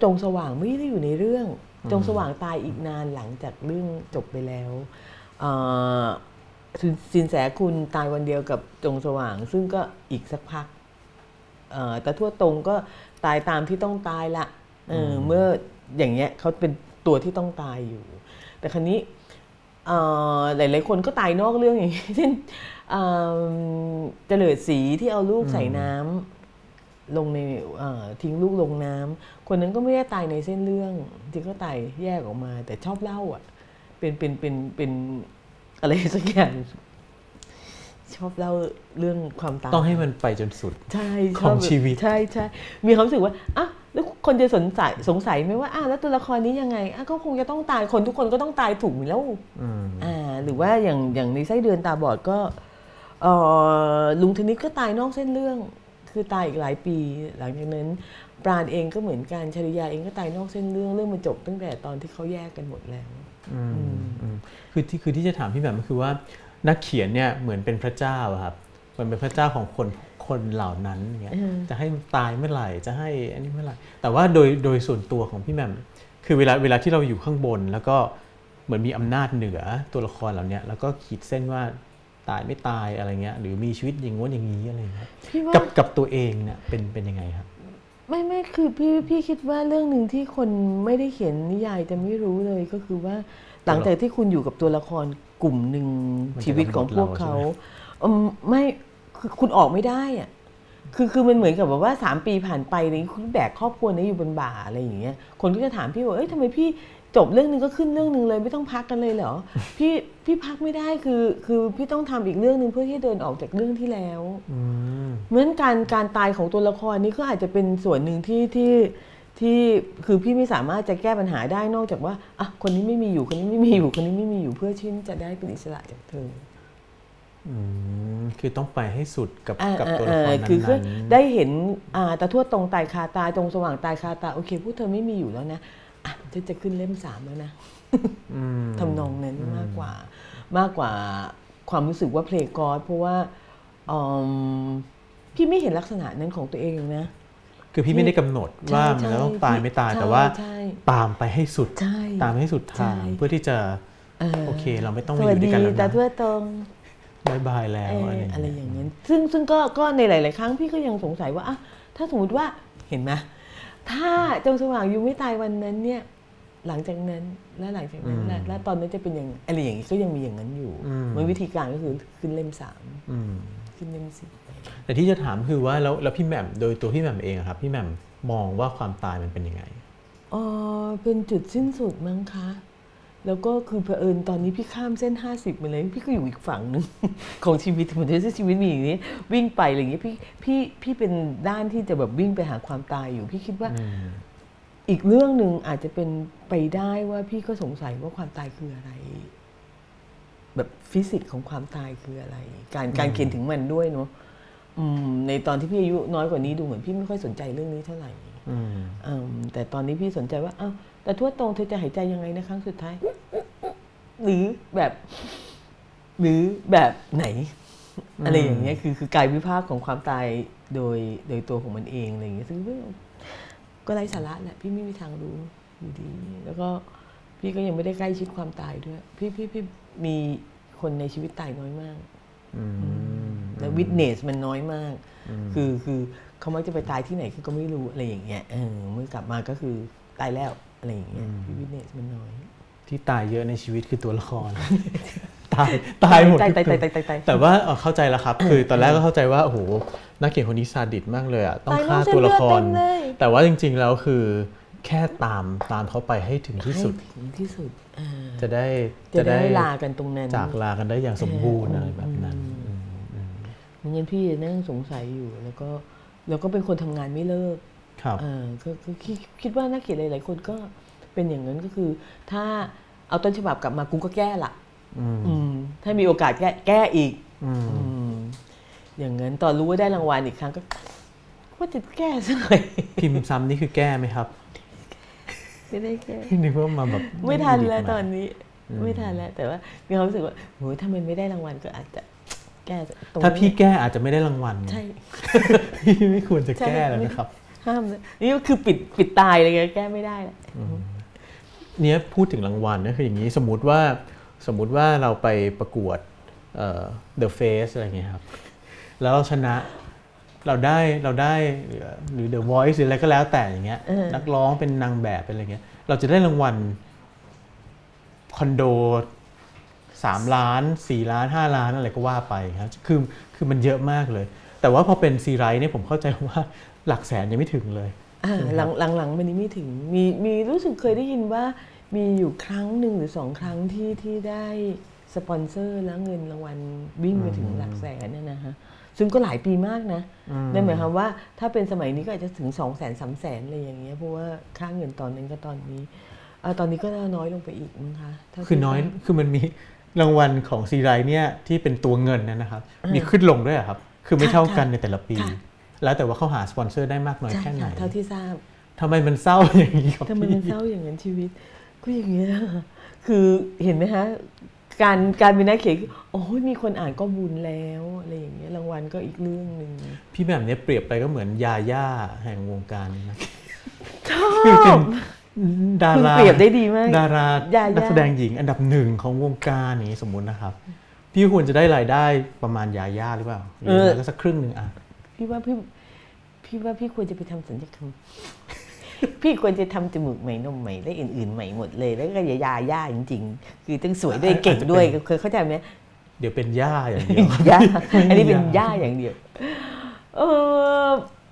จงสว่างไม่ได้อยู่ในเรื่องจงสว่างตายอีกนานหลังจากเรื่องจบไปแล้วสินแสคุณตายวันเดียวกับจงสว่างซึ่งก็อีกสักพักตาทั่วตรงก็ตายตามที่ต้องตายละเมื่ออย่างเงี้ยเขาเป็นตัวที่ต้องตายอยู่แต่ครั้งนี้หลายๆคนก็ตายนอกเรื่องอย่างเช่นเจริญศรีที่เอาลูกใส่น้ำลงในทิ้งลูกลงน้ำคนนั้นก็ไม่ได้ตายในเส้นเรื่องจริงก็ตายแยกออกมาแต่ชอบเล่าอ่ะเป็นอะไรสักอย่างชอบเล่าเรื่องความตายต้องให้มันไปจนสุดใช่ของชีวิตใช่ใช่มีความรู้สึกว่าอ่ะแล้วคนจะสงสัยไหมว่าอ้าวแล้วตัวละครนี้ยังไงอ้าวก็คงจะต้องตายคนทุกคนก็ต้องตายถูกอยู่แล้วหรือว่าอย่างในไส้เดือนตาบอดก็ลุงธนิตก็ตายนอกเส้นเรื่องคือตายอีกหลายปีหลังจากนั้นปราณเองก็เหมือนกันชริยาเองก็ตายนอกเส้นเรื่องมันจบตั้งแต่ตอนที่เขาแยกกันหมดแล้วคือที่จะถามพี่แบบก็คือว่านักเขียนเนี่ยเหมือนเป็นพระเจ้าครับมันเป็นพระเจ้าของคนเหล่านั้นเงี้ยจะให้ตายเมื่อไหร่จะให้อันนี้เมื่อไหร่แต่ว่าโดยส่วนตัวของพี่แหม่มคือเวลาที่เราอยู่ข้างบนแล้วก็เหมือนมีอำนาจเหนือตัวละครเหล่านี้แล้วก็ขีดเส้นว่าตายไม่ตายอะไรเงี้ยหรือมีชีวิตอย่างงี้อะไรเงี้ยกับตัวเองเนี่ยเป็นยังไงครับ ไม่คือพี่คิดว่าเรื่องหนึ่งที่คนไม่ได้เขียนนิยายจะไม่รู้เลยก็คือว่าหลังจากที่คุณอยู่กับตัวละครกลุ่มหนึ่งชีวิตของพวกเขาไม่คือคุณออกไม่ได้อ่ะคือมันเหมือนกับแบบว่า3ปีผ่านไปนี่คุณแบกครอบครัวนี้อยู่บนบ่าอะไรอย่างเงี้ยคนก็จะถามพี่ว่าเอ้ยทำไมพี่จบเรื่องนึงก็ขึ้นเรื่องนึงเลยไม่ต้องพักกันเลยเหรอ พี่พักไม่ได้คือพี่ต้องทำอีกเรื่องนึงเพื่อที่เดินออกจากเรื่องที่แล้วเหมือนการตายของตัวละครนี่ก็อาจจะเป็นส่วนหนึ่งที่คือพี่ไม่สามารถจะแก้ปัญหาได้นอกจากว่าอ่ะคนนี้ไม่มีอยู่คนนี้ไม่มีอยู่คนนี้ไม่มีอยู่เพื่อที่จะได้เป็นอิสระจากเธอคือต้องไปให้สุดกับตัวละครนั้นคือได้เห็นตาทวดตรงตายคาตาจงสว่างตายคาตาโอเคพวกเธอไม่มีอยู่แล้วนะฉันจะขึ้นเล่ม3แล้วนะทำนองนั้นมากกว่าความรู้สึกว่าเพลงกอดเพราะว่าพี่ไม่เห็นลักษณะนั้นของตัวเองนะคือพี่ไม่ได้กำหนดว่ามันจะต้องตายไม่ตายแต่ว่าตามไปให้สุดตามให้สุดทางเพื่อที่จะโอเคเราไม่ต้องมาอยู่ด้วยกันแล้วนะตาทวดตรงบายๆแล้วอะไรอย่างนั้นซึ่งก็ในหลายๆครั้งพี่ก็ยังสงสัยว่าอ่ะถ้าสมมติว่าเห็นมั้ยถ้าจงสว่างอยู่ไม่ตายวันนั้นเนี่ยหลังจากนั้นและหลังจากนั้นและตอนนั้นจะเป็นอย่างอะไรอย่างนี้ก็ยังมีอย่างนั้นอยู่มันวิธีการก็คือขึ้นเล่ม3ขึ้นเล่ม4แต่ที่จะถามคือว่าแล้วพี่แหม่มโดยตัวพี่แหม่มเองครับพี่แหม่มมองว่าความตายมันเป็นยังไงเป็นจุดสิ้นสุดมั้งคะแล้วก็คือเผอิญตอนนี้พี่ข้ามเส้น50ไปเลยพี่ก็อยู่อีกฝั่งนึงของชีวิตเหมือนที่ชีวิตมีอย่างนี้วิ่งไปอะไรอย่างนี้พี่เป็นด้านที่จะแบบวิ่งไปหาความตายอยู่พี่คิดว่าอีกเรื่องนึงอาจจะเป็นไปได้ว่าพี่ก็สงสัยว่าความตายคืออะไรแบบฟิสิกส์ของความตายคืออะไรการเขียนถึงมันด้วยเนาะในตอนที่พี่อายุน้อยกว่านี้ดูเหมือนพี่ไม่ค่อยสนใจเรื่องนี้เท่าไหร่แต่ตอนนี้พี่สนใจว่าอ้าวแต่ทั่วตรงเธอจะหายใจยังไงนะครั้งสุดท้ายหรือแบบไหนอะไรอย่างเงี้ยคือกายวิภาคของความตายโดยตัวของมันเองอะไรอย่างเงี้ยซึ่งก็ไร้สาระแหละพี่ไม่มีทางรู้อยู่ดีแล้วก็พี่ก็ยังไม่ได้ใกล้ชิดความตายด้วยพี่มีคนในชีวิตตายน้อยมากและวิทเนสมันน้อยมากคือเขามักจะไปตายที่ไหนก็ไม่รู้อะไรอย่างเงี้ยเมื่อกลับมาก็คือตายแล้วอะไรอย่างเงี้ยพี่วิทเนสมันน้อยที่ตายเยอะในชีวิตคือตัวละคร ตายหมดแต่ว่าเข้าใจแล้วครับ คือตอนแรกก็เข้าใจว่าโอ้โหนักเขียนคนนี้ซาดิสมากเลยอ่ะต้องฆ่าตัวละครแต่ว่าจริงๆแล้วคือแค่ตามเขาไปให้ถึงที่สุดจะได้ลากันตรงนั้นจากลากันได้อย่างสมบูรณ์อะไรแบบนั้นเหมือนพี่นั่งสงสัยอยู่แล้วก็เป็นคนทำงานไม่เลิกก็คิดว่านักเขียนหลายๆคนก็เป็นอย่างนั้นก็คือถ้าเอาต้นฉบับกลับมากูก็แก้ละถ้ามีโอกาสแก้อีกอย่างนั้นตอนรู้ว่าได้รางวัลอีกครั้งก็ว่าจะแก้ซะหน่อยพิมพ์ซ้ำนี่คือแก้ไหมครับไม่ได้แก้นึกว่ามาแบบไม่ทันแล้วตอนนี้ไม่ทันแล้วแต่ว่ามีความรู้สึกว่าโหถ้ามันไม่ได้รางวัลก็อาจจะแก้ถ้าพี่แก้อาจจะไม่ได้รางวัลใช่พี่ไม่ควรจะแก้แล้วนะครับห้ามนี่ก็คือปิดตายเลยแก้ไม่ได้แหละเนี่ยพูดถึงรางวัลนะคืออย่างนี้สมมุติว่าเราไปประกวดThe Face อะไรเงี้ยครับแล้วเราชนะเราได้หรือ The Voice หรืออะไรก็แล้วแต่อย่างเงี้ยนักร้องเป็นนางแบบเป็นอะไรเงี้ยเราจะได้รางวัลคอนโด3ล้าน4ล้าน5ล้านอะไรก็ว่าไปครับคือมันเยอะมากเลยแต่ว่าพอเป็นซีไรส์เนี่ยผมเข้าใจว่าหลักแสนยังไม่ถึงเลยหลังๆมันนี้ไม่ถึงมีรู้สึกเคยได้ยินว่ามีอยู่ครั้งหนึ่งหรือ2ครั้งที่ได้สปอนเซอร์แล้วเงินรางวัลวิ่งไปถึงหลักแสนเนี่ยนะฮะซึ่งก็หลายปีมากนะนั่นหมายความว่าถ้าเป็นสมัยนี้ก็อาจจะถึง 200,000 300,000 อะไรอย่างเงี้ยเพราะว่าค่าเงินตอนนั้นก็ตอนนี้ตอนนี้ก็น้อยลงไปอีกนะคะคือน้อยคือมันมีรางวัลของซีไรส์เนี่ยที่เป็นตัวเงินนะครับมีขึ้นลงด้วยครับคือไม่เท่ากันในแต่ละปีแล้วแต่ว่าเขาหาสปอนเซอร์ได้มากน้อยแค่ไหนเท่าที่ทราบทำไมมันเศร้าอย่างนี้ครับทำไมมันเศร้าอย่างนั้นชีวิตก็อย่างนี้นะคือเห็นไหมฮะการเป็นนักเขียนโอ้ยมีคนอ่านก็บุญแล้วอะไรอย่างเงี้ยรางวัลก็อีกเรื่องนึงพี่แบบนี้เปรียบไปก็เหมือนยาย่าแห่งวงการนะชอบดาราเปรียบได้ดีมากดารานักแสดงหญิงอันดับ1ของวงการนี้สมมุตินะครับพี่ควรจะได้รายได้ประมาณยาย่าหรือเปล่าหรือสักครึ่งนึงอ่ะพี่ว่าพี่ พี่ว่าพี่ควรจะไปทำศัลยกรรม พี่ควรจะทำจมูกใหม่นมใหม่และอื่นๆใหม่หมดเลยแล้วก็ยาจริงๆคือต้องสวยด้วยเก่งด้วยเคยเข้าใจไหมเดี๋ยวเป็นย่าอย่างเดียว อันนี้เป็นย่าอย่างเดียว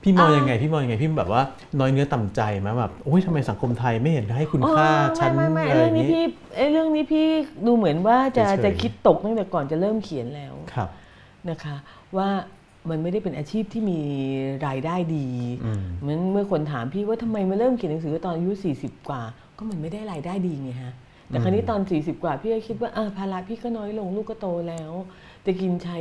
พี่มองยังไงพี่มองยังไงพี่แบบว่าน้อยเนื้อต่ำใจมั้ยแบบโอ๊ยทำไมสังคมไทยไม่เห็นให้คุณค่าฉันเลยเรื่องนี้พี่เรื่องนี้พี่ดูเหมือนว่าจะคิดตกตั้งแต่ก่อนจะเริ่มเขียนแล้วนะคะว่ามันไม่ได้เป็นอาชีพที่มีรายได้ดีเหมือนเมื่อคนถามพี่ว่าทำไมมาเริ่มเขียนหนังสือตอนอายุ40กว่าก็มันไม่ได้รายได้ดีไงฮะแต่คราวนี้ตอน40กว่าพี่ก็คิดว่าภาระพี่ก็น้อยลงลูกก็โตแล้วจะกินใช้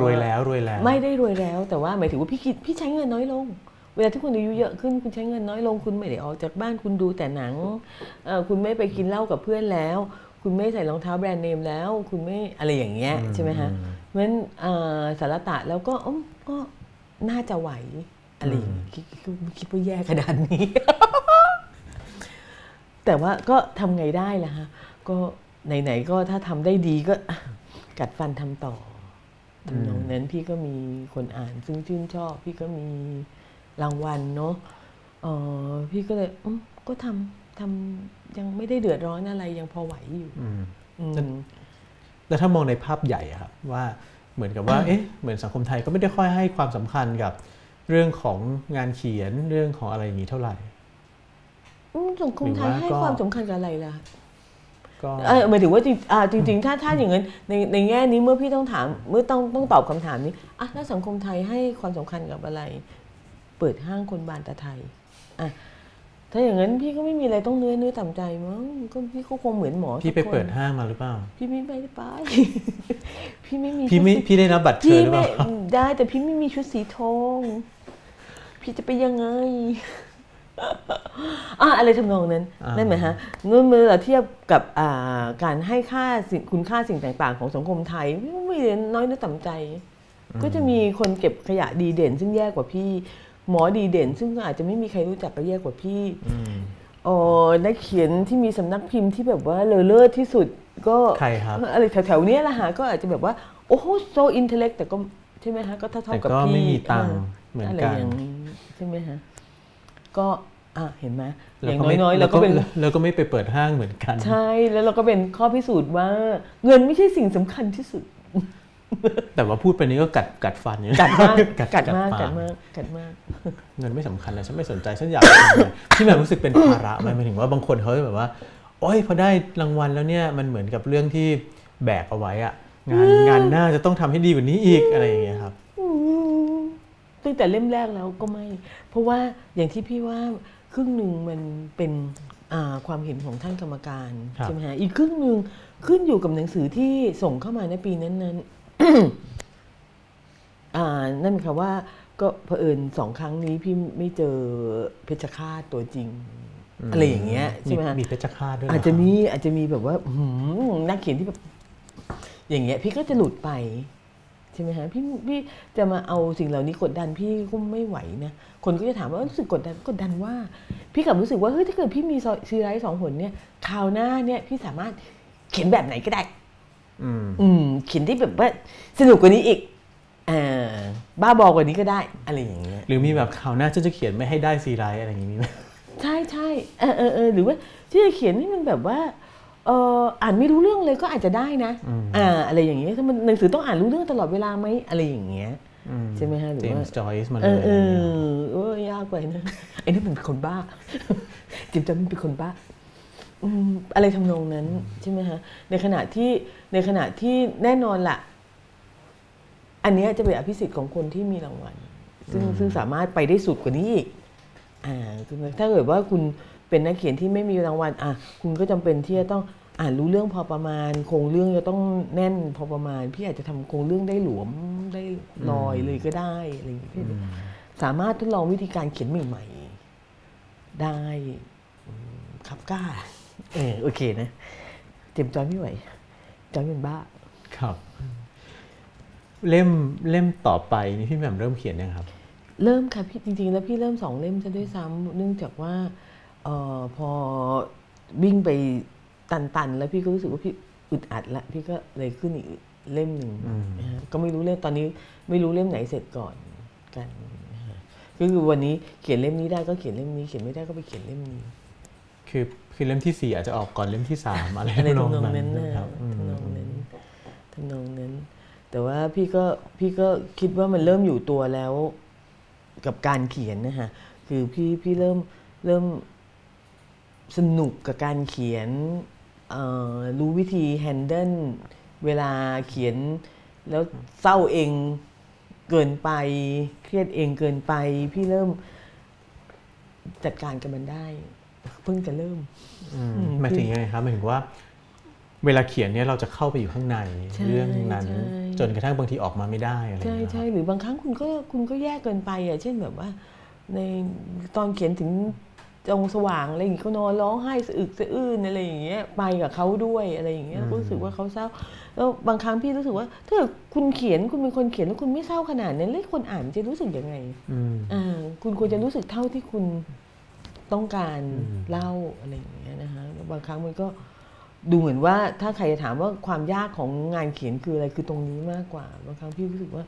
รวยแล้วไม่ได้รวยแล้วแต่ว่าหมายถึงว่าพี่ใช้เงินน้อยลงเวลาทุกคนอายุเยอะขึ้นคุณใช้เงินน้อยลงคุณไม่ได้ออกจากบ้านคุณดูแต่หนังคุณไม่ไปกินเหล้ากับเพื่อนแล้วคุณไม่ใส่รองเท้าแบรนด์เนมแล้วคุณไม่อะไรอย่างเงี้ยใช่ไหมฮะเพราะฉะนั้นสารตะแล้วก็น่าจะไหวอะไรคิดว่าแย่ขนาดนี้ แต่ว่าก็ทำไงได้ล่ะฮะก็ไหนๆก็ถ้าทำได้ดีก็กัดฟันทำต่อทำนองนั้นพี่ก็มีคนอ่านซึ่งชื่นชอบพี่ก็มีรางวัลเนาะพี่ก็เลยก็ทำยังไม่ได้เดือดร้อนอะไรยังพอไหวอยู่แล้วถ้ามองในภาพใหญ่ครับว่าเหมือนกับว่าเอ๊ะเหมือนสังคมไทยก็ไม่ได้ค่อยให้ความสำคัญกับเรื่องของงานเขียนเรื่องของอะไรอย่างนี้เท่าไหร่สังคมไทยให้ความสำคัญกับอะไรล่ะหมายถึงว่าจริงๆถ้าอย่างนั้นในแง่นี้เมื่อพี่ต้องถามเมื่อต้องตอบคำถามนี้อ่ะแล้วสังคมไทยให้ความสำคัญกับอะไรเปิดห้างคนบานตะไทยอ่ะถ้าอย่างนั้นพี่ก็ไม่มีอะไรต้องเนื้อต่ำใจมั้งก็พี่ก็คงเหมือนหมอพี่ไปเปิดห้างมาหรือเปล่าพี่ไม่ไปได้ไป พี่ไม่มีพี่ได้รับบัตรเชิญหรือเปล่าได้แต่พี่ไม่มีชุดสีทองพี่จะไปยังไงอะไรทำนองนั้นนั่นหมายฮะนู่นเมื่อเทียบกับการให้ค่าคุณค่าสิ่งต่างๆของสังคมไทยไม่ได้น้อยเนื้อต่ำใจก็จะมีคนเก็บขยะดีเด่นซึ่งแย่กว่าพี่หมอดีเด่นซึ่งอาจจะไม่มีใครรู้จักก็แย่กว่าพี่นักเขียนที่มีสำนักพิมพ์ที่แบบว่าเลอเลิศที่สุดก็ใครครับอะไรแถวๆนี้ละฮะก็อาจจะแบบว่าโอ้โหโซอินเทลเล็กแต่ก็ใช่ไหมฮะก็เท่าๆกับพี่แต่ก็ไม่มีตังค์เหมือนกันใช่ไหมฮะก็เห็นไหมอย่างน้อยๆเราก็ไม่ไปเปิดห้างเหมือนกันใช่แล้วเราก็เป็นข้อพิสูจน์ว่าเงินไม่ใช่สิ่งสำคัญที่สุดแต่ว่าพูดไปนี้ก็กัดฟันอยู่กัดมากเงินไม่สำคัญเลยฉันไม่สนใจฉันอยากที่แบบรู้สึกเป็นภาระมันหมายถึงว่าบางคนเขาแบบว่าโอ๊ยพอได้รางวัลแล้วเนี่ยมันเหมือนกับเรื่องที่แบกเอาไว้อะงานหน้าจะต้องทำให้ดีกว่านี้อีกอะไรอย่างเงี้ยครับตั้งแต่เล่มแรกแล้วก็ไม่เพราะว่าอย่างที่พี่ว่าครึ่งนึงมันเป็นความเห็นของท่านกรรมการใช่ไหมฮะอีกครึ่งนึงขึ้นอยู่กับหนังสือที่ส่งเข้ามาในปีนั้นๆนั่นค่ะว่าก็เผอิญสองครั้งนี้พี่ไม่เจอเพชรฆาตตัวจริงอะไรอย่างเงี้ยใช่ไหมมีเพชรฆาตด้วยอาจจะมีแบบว่านักเขียนที่แบบอย่างเงี้ยพี่ก็จะหลุดไปใช่ไหมฮะพี่จะมาเอาสิ่งเหล่านี้กดดันพี่ก็ไม่ไหวนะคนก็จะถามว่ารู้สึกกดดันว่าพี่กลับรู้สึกว่าเฮ้ยถ้าเกิดพี่มีซีไรส์2 หนเนี่ยคราวหน้าเนี่ยพี่สามารถเขียนแบบไหนก็ได้เขียนที่แบบว่าสนุกกว่านี้อีกบ้าบอกว่านี้ก็ได้อะไรอย่างเงี้ยหรือมีแบบคราวหน้าจะเขียนไม่ให้ได้ซีไรส์อะไรอย่างงี้มั้ยใช่ๆหรือว่าจะเขียนให้มันแบบว่าอ่านไม่รู้เรื่องเลยก็อาจจะได้นะอะไรอย่างเงี้ยถ้ามันหนังสือต้องอ่านรู้เรื่องตลอดเวลามั้ยอะไรอย่างเงี้ยใช่มั้ยฮะหรือว่าเจมส์จอยซ์มาเลยโอ้ยยากกว่านะไอ้นี่มันเป็นคนบ้าเจมส์จอยซ์มันเป็นคนบ้าอะไรทำนองนั้นใช่ไหมฮะในขณะที่แน่นอนล่ะอันนี้จะเป็นอภิสิทธิ์ของคนที่มีรางวัลซึ่งสามารถไปได้สุดกว่านี้อีกถ้าเกิดว่าคุณเป็นนักเขียนที่ไม่มีรางวัลคุณก็จำเป็นที่จะต้องอ่านรู้เรื่องพอประมาณโครงเรื่องจะต้องแน่นพอประมาณพี่อาจจะทำโครงเรื่องได้หลวมได้ลอยเลยก็ได้อะไรอย่างเงี้ยสามารถทดลองวิธีการเขียนใหม่ๆได้ครับกล้าโอเคนะเต็มจอยไม่ไหวจอยเป็นบ้าครับเล่มต่อไปนี่พี่แหม่มเริ่มเขียนยังครับเริ่มค่ะพี่จริงๆแล้วพี่เริ่ม2เล่มซะด้วยซ้ำเนื่องจากว่าพอวิ่งไปตันๆแล้วพี่ก็รู้สึกว่าพี่อึดอัดละพี่ก็เลยขึ้นอีกเล่มหนึ่งนะฮะก็ไม่รู้เล่มตอนนี้ไม่รู้เล่มไหนเสร็จก่อนกัน คือวันนี้เขียนเล่มนี้ได้ก็เขียนเล่มนี้เขียนไม่ได้ก็ไปเขียนเล่มนี้คือเล่มที่4อาจจะออกก่อนเล่มที่3อะไรในทำนองนั้นนะครับทำนองนั้นแต่ว่าพี่ก็คิดว่ามันเริ่มอยู่ตัวแล้วกับการเขียนนะฮะคือพี่เริ่มสนุกกับการเขียนรู้วิธีแฮนเดิลเวลาเขียนแล้วเศร้าเองเกินไปเครียดเองเกินไปพี่เริ่มจัดการกับมันได้เพิ่งจะเริ่มหมายถึงยังไงครับหมายถึงว่าเวลาเขียนเนี่ยเราจะเข้าไปอยู่ข้างในเรื่องนั้นจนกระทั่งบางทีออกมาไม่ได้อะไรอย่างเงี้ยใช่หรือบางครั้งคุณก็แย่เกินไปอ่ะเช่นแบบว่าในตอนเขียนถึงตรงสว่างอะไรอย่างเงี้ยเขานอนร้องไห้สะอึกสะอื้นอะไรอย่างเงี้ยไปกับเขาด้วยอะไรอย่างเงี้ยรู้สึกว่าเขาเศร้าแล้วบางครั้งพี่รู้สึกว่าถ้าคุณเขียนคุณเป็นคนเขียนแล้วคุณไม่เศร้าขนาดนั้นแล้วคนอ่านจะรู้สึกยังไงคุณควรจะรู้สึกเท่าที่คุณต้องการเล่าอะไรอย่างเงี้ยนะคะบางครั้งมันก็ดูเหมือนว่าถ้าใครจะถามว่าความยากของงานเขียนคืออะไรคือตรงนี้มากกว่าบางครั้งพี่รู้สึกว่า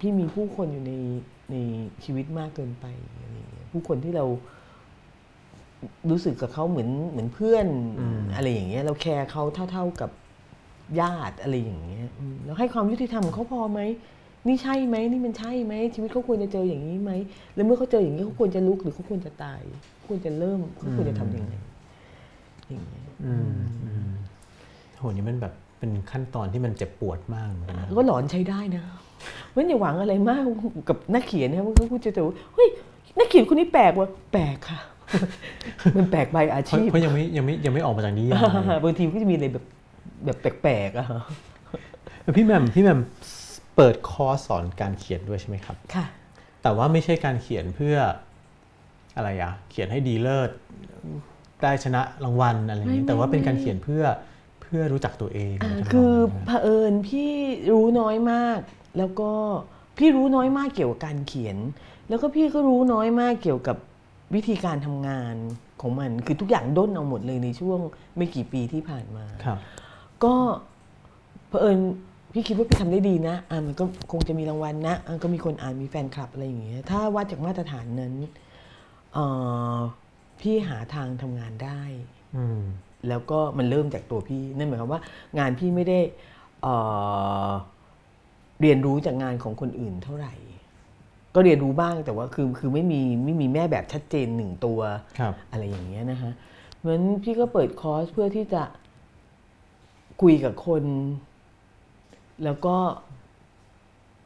พี่มีผู้คนอยู่ในชีวิตมากเกินไปอะไรอย่างเงี้ยผู้คนที่เรารู้สึกกับเขาเหมือนเพื่อนอะไรอย่างเงี้ยเราแคร์เขาเท่ากับญาติอะไรอย่างเงี้ยแล้วให้ความยุติธรรมเขาพอไหมนี่ใช่ไหมนี่มันใช่ไหมชีวิตเขาควรจะเจออย่างนี้ไหมแล้วเมื่อเขาเจออย่างนี้เขาควรจะลุกหรือเขาควรจะตายเขาควรจะเริ่มเขาควรจะทำยังไงอย่างเงี้ยโหนี่มันแบบเป็นขั้นตอนที่มันเจ็บปวดมากก็หลอนใช้ได้นะเพราะอย่าหวังอะไรมากกับนักเขียนนะเพราะเขาจะเฮ้ยนักเขียนคนนี้แปลกว่ะแปลกค่ะมันแปลกใบอาชีพเพราะยังไม่ออกมาจากนี้บางทีก็จะมีอะไรแบบแปลกๆอ่ะพี่แหม่มเปิดคอร์สสอนการเขียนด้วยใช่ไหมครับค่ะแต่ว่าไม่ใช่การเขียนเพื่ออะไรอ่ะเขียนให้ดีเลิศได้ชนะรางวัลอะไรอย่างนี้แต่ว่าเป็นการเขียนเพื่อรู้จักตัวเองคือเผอิญพี่รู้น้อยมากแล้วก็พี่รู้น้อยมากเกี่ยวกับการเขียนแล้วก็พี่ก็รู้น้อยมากเกี่ยวกับวิธีการทำงานของมันคือทุกอย่างด้นเอาหมดเลยในช่วงไม่กี่ปีที่ผ่านมาก็เผอิญพี่คิดว่าพี่ทำได้ดีนะมันก็คงจะมีรางวัลนะก็มีคนอ่านมีแฟนคลับอะไรอย่างเงี้ยถ้าวัดจากมาตรฐานนั้นพี่หาทางทำงานได้แล้วก็มันเริ่มจากตัวพี่นั่นหมายความว่างานพี่ไม่ได้เรียนรู้จากงานของคนอื่นเท่าไหร่ก็เรียนรู้บ้างแต่ว่าคือไม่มีแม่แบบชัดเจนหนึ่งตัวอะไรอย่างเงี้ยนะคะเพราะฉะนั้นพี่ก็เปิดคอร์สเพื่อที่จะคุยกับคนแล้วก็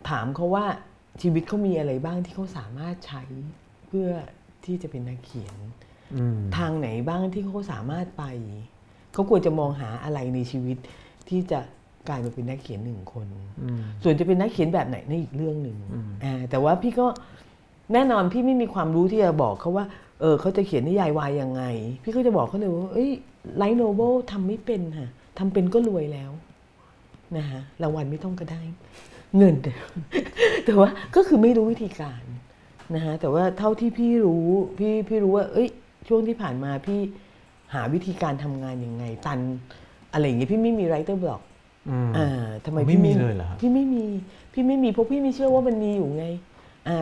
ถามเขาว่าชีวิตเขามีอะไรบ้างที่เขาสามารถใช้เพื่อที่จะเป็นนักเขียนทางไหนบ้างที่เขาสามารถไปเขาควรจะมองหาอะไรในชีวิตที่จะกลายมาเป็นนักเขียนหนึ่งคนส่วนจะเป็นนักเขียนแบบไหนนี่อีกเรื่องหนึ่งแต่ว่าพี่ก็แน่นอนพี่ไม่มีความรู้ที่จะบอกเขาว่าเขาจะเขียนนิยายวายยังไงพี่ก็จะบอกเขาเลยว่าไลท์โนเวลทำไม่เป็นค่ะทำเป็นก็รวยแล้วนะฮะรางวัลไม่ต้องก็ได้เงินแต่ว่าก็คือไม่รู้วิธีการนะฮะแต่ว่าเท่าที่พี่รู้พี่รู้ว่าช่วงที่ผ่านมาพี่หาวิธีการทำงานยังไงตันอะไรอย่างเงี้ยพี่ไม่มีไรเตอร์บล็อกทำไมพี่ไม่มีเลยเหรอครับพี่ไม่มีเพราะพี่ไม่เชื่อว่ามันมีอยู่ไง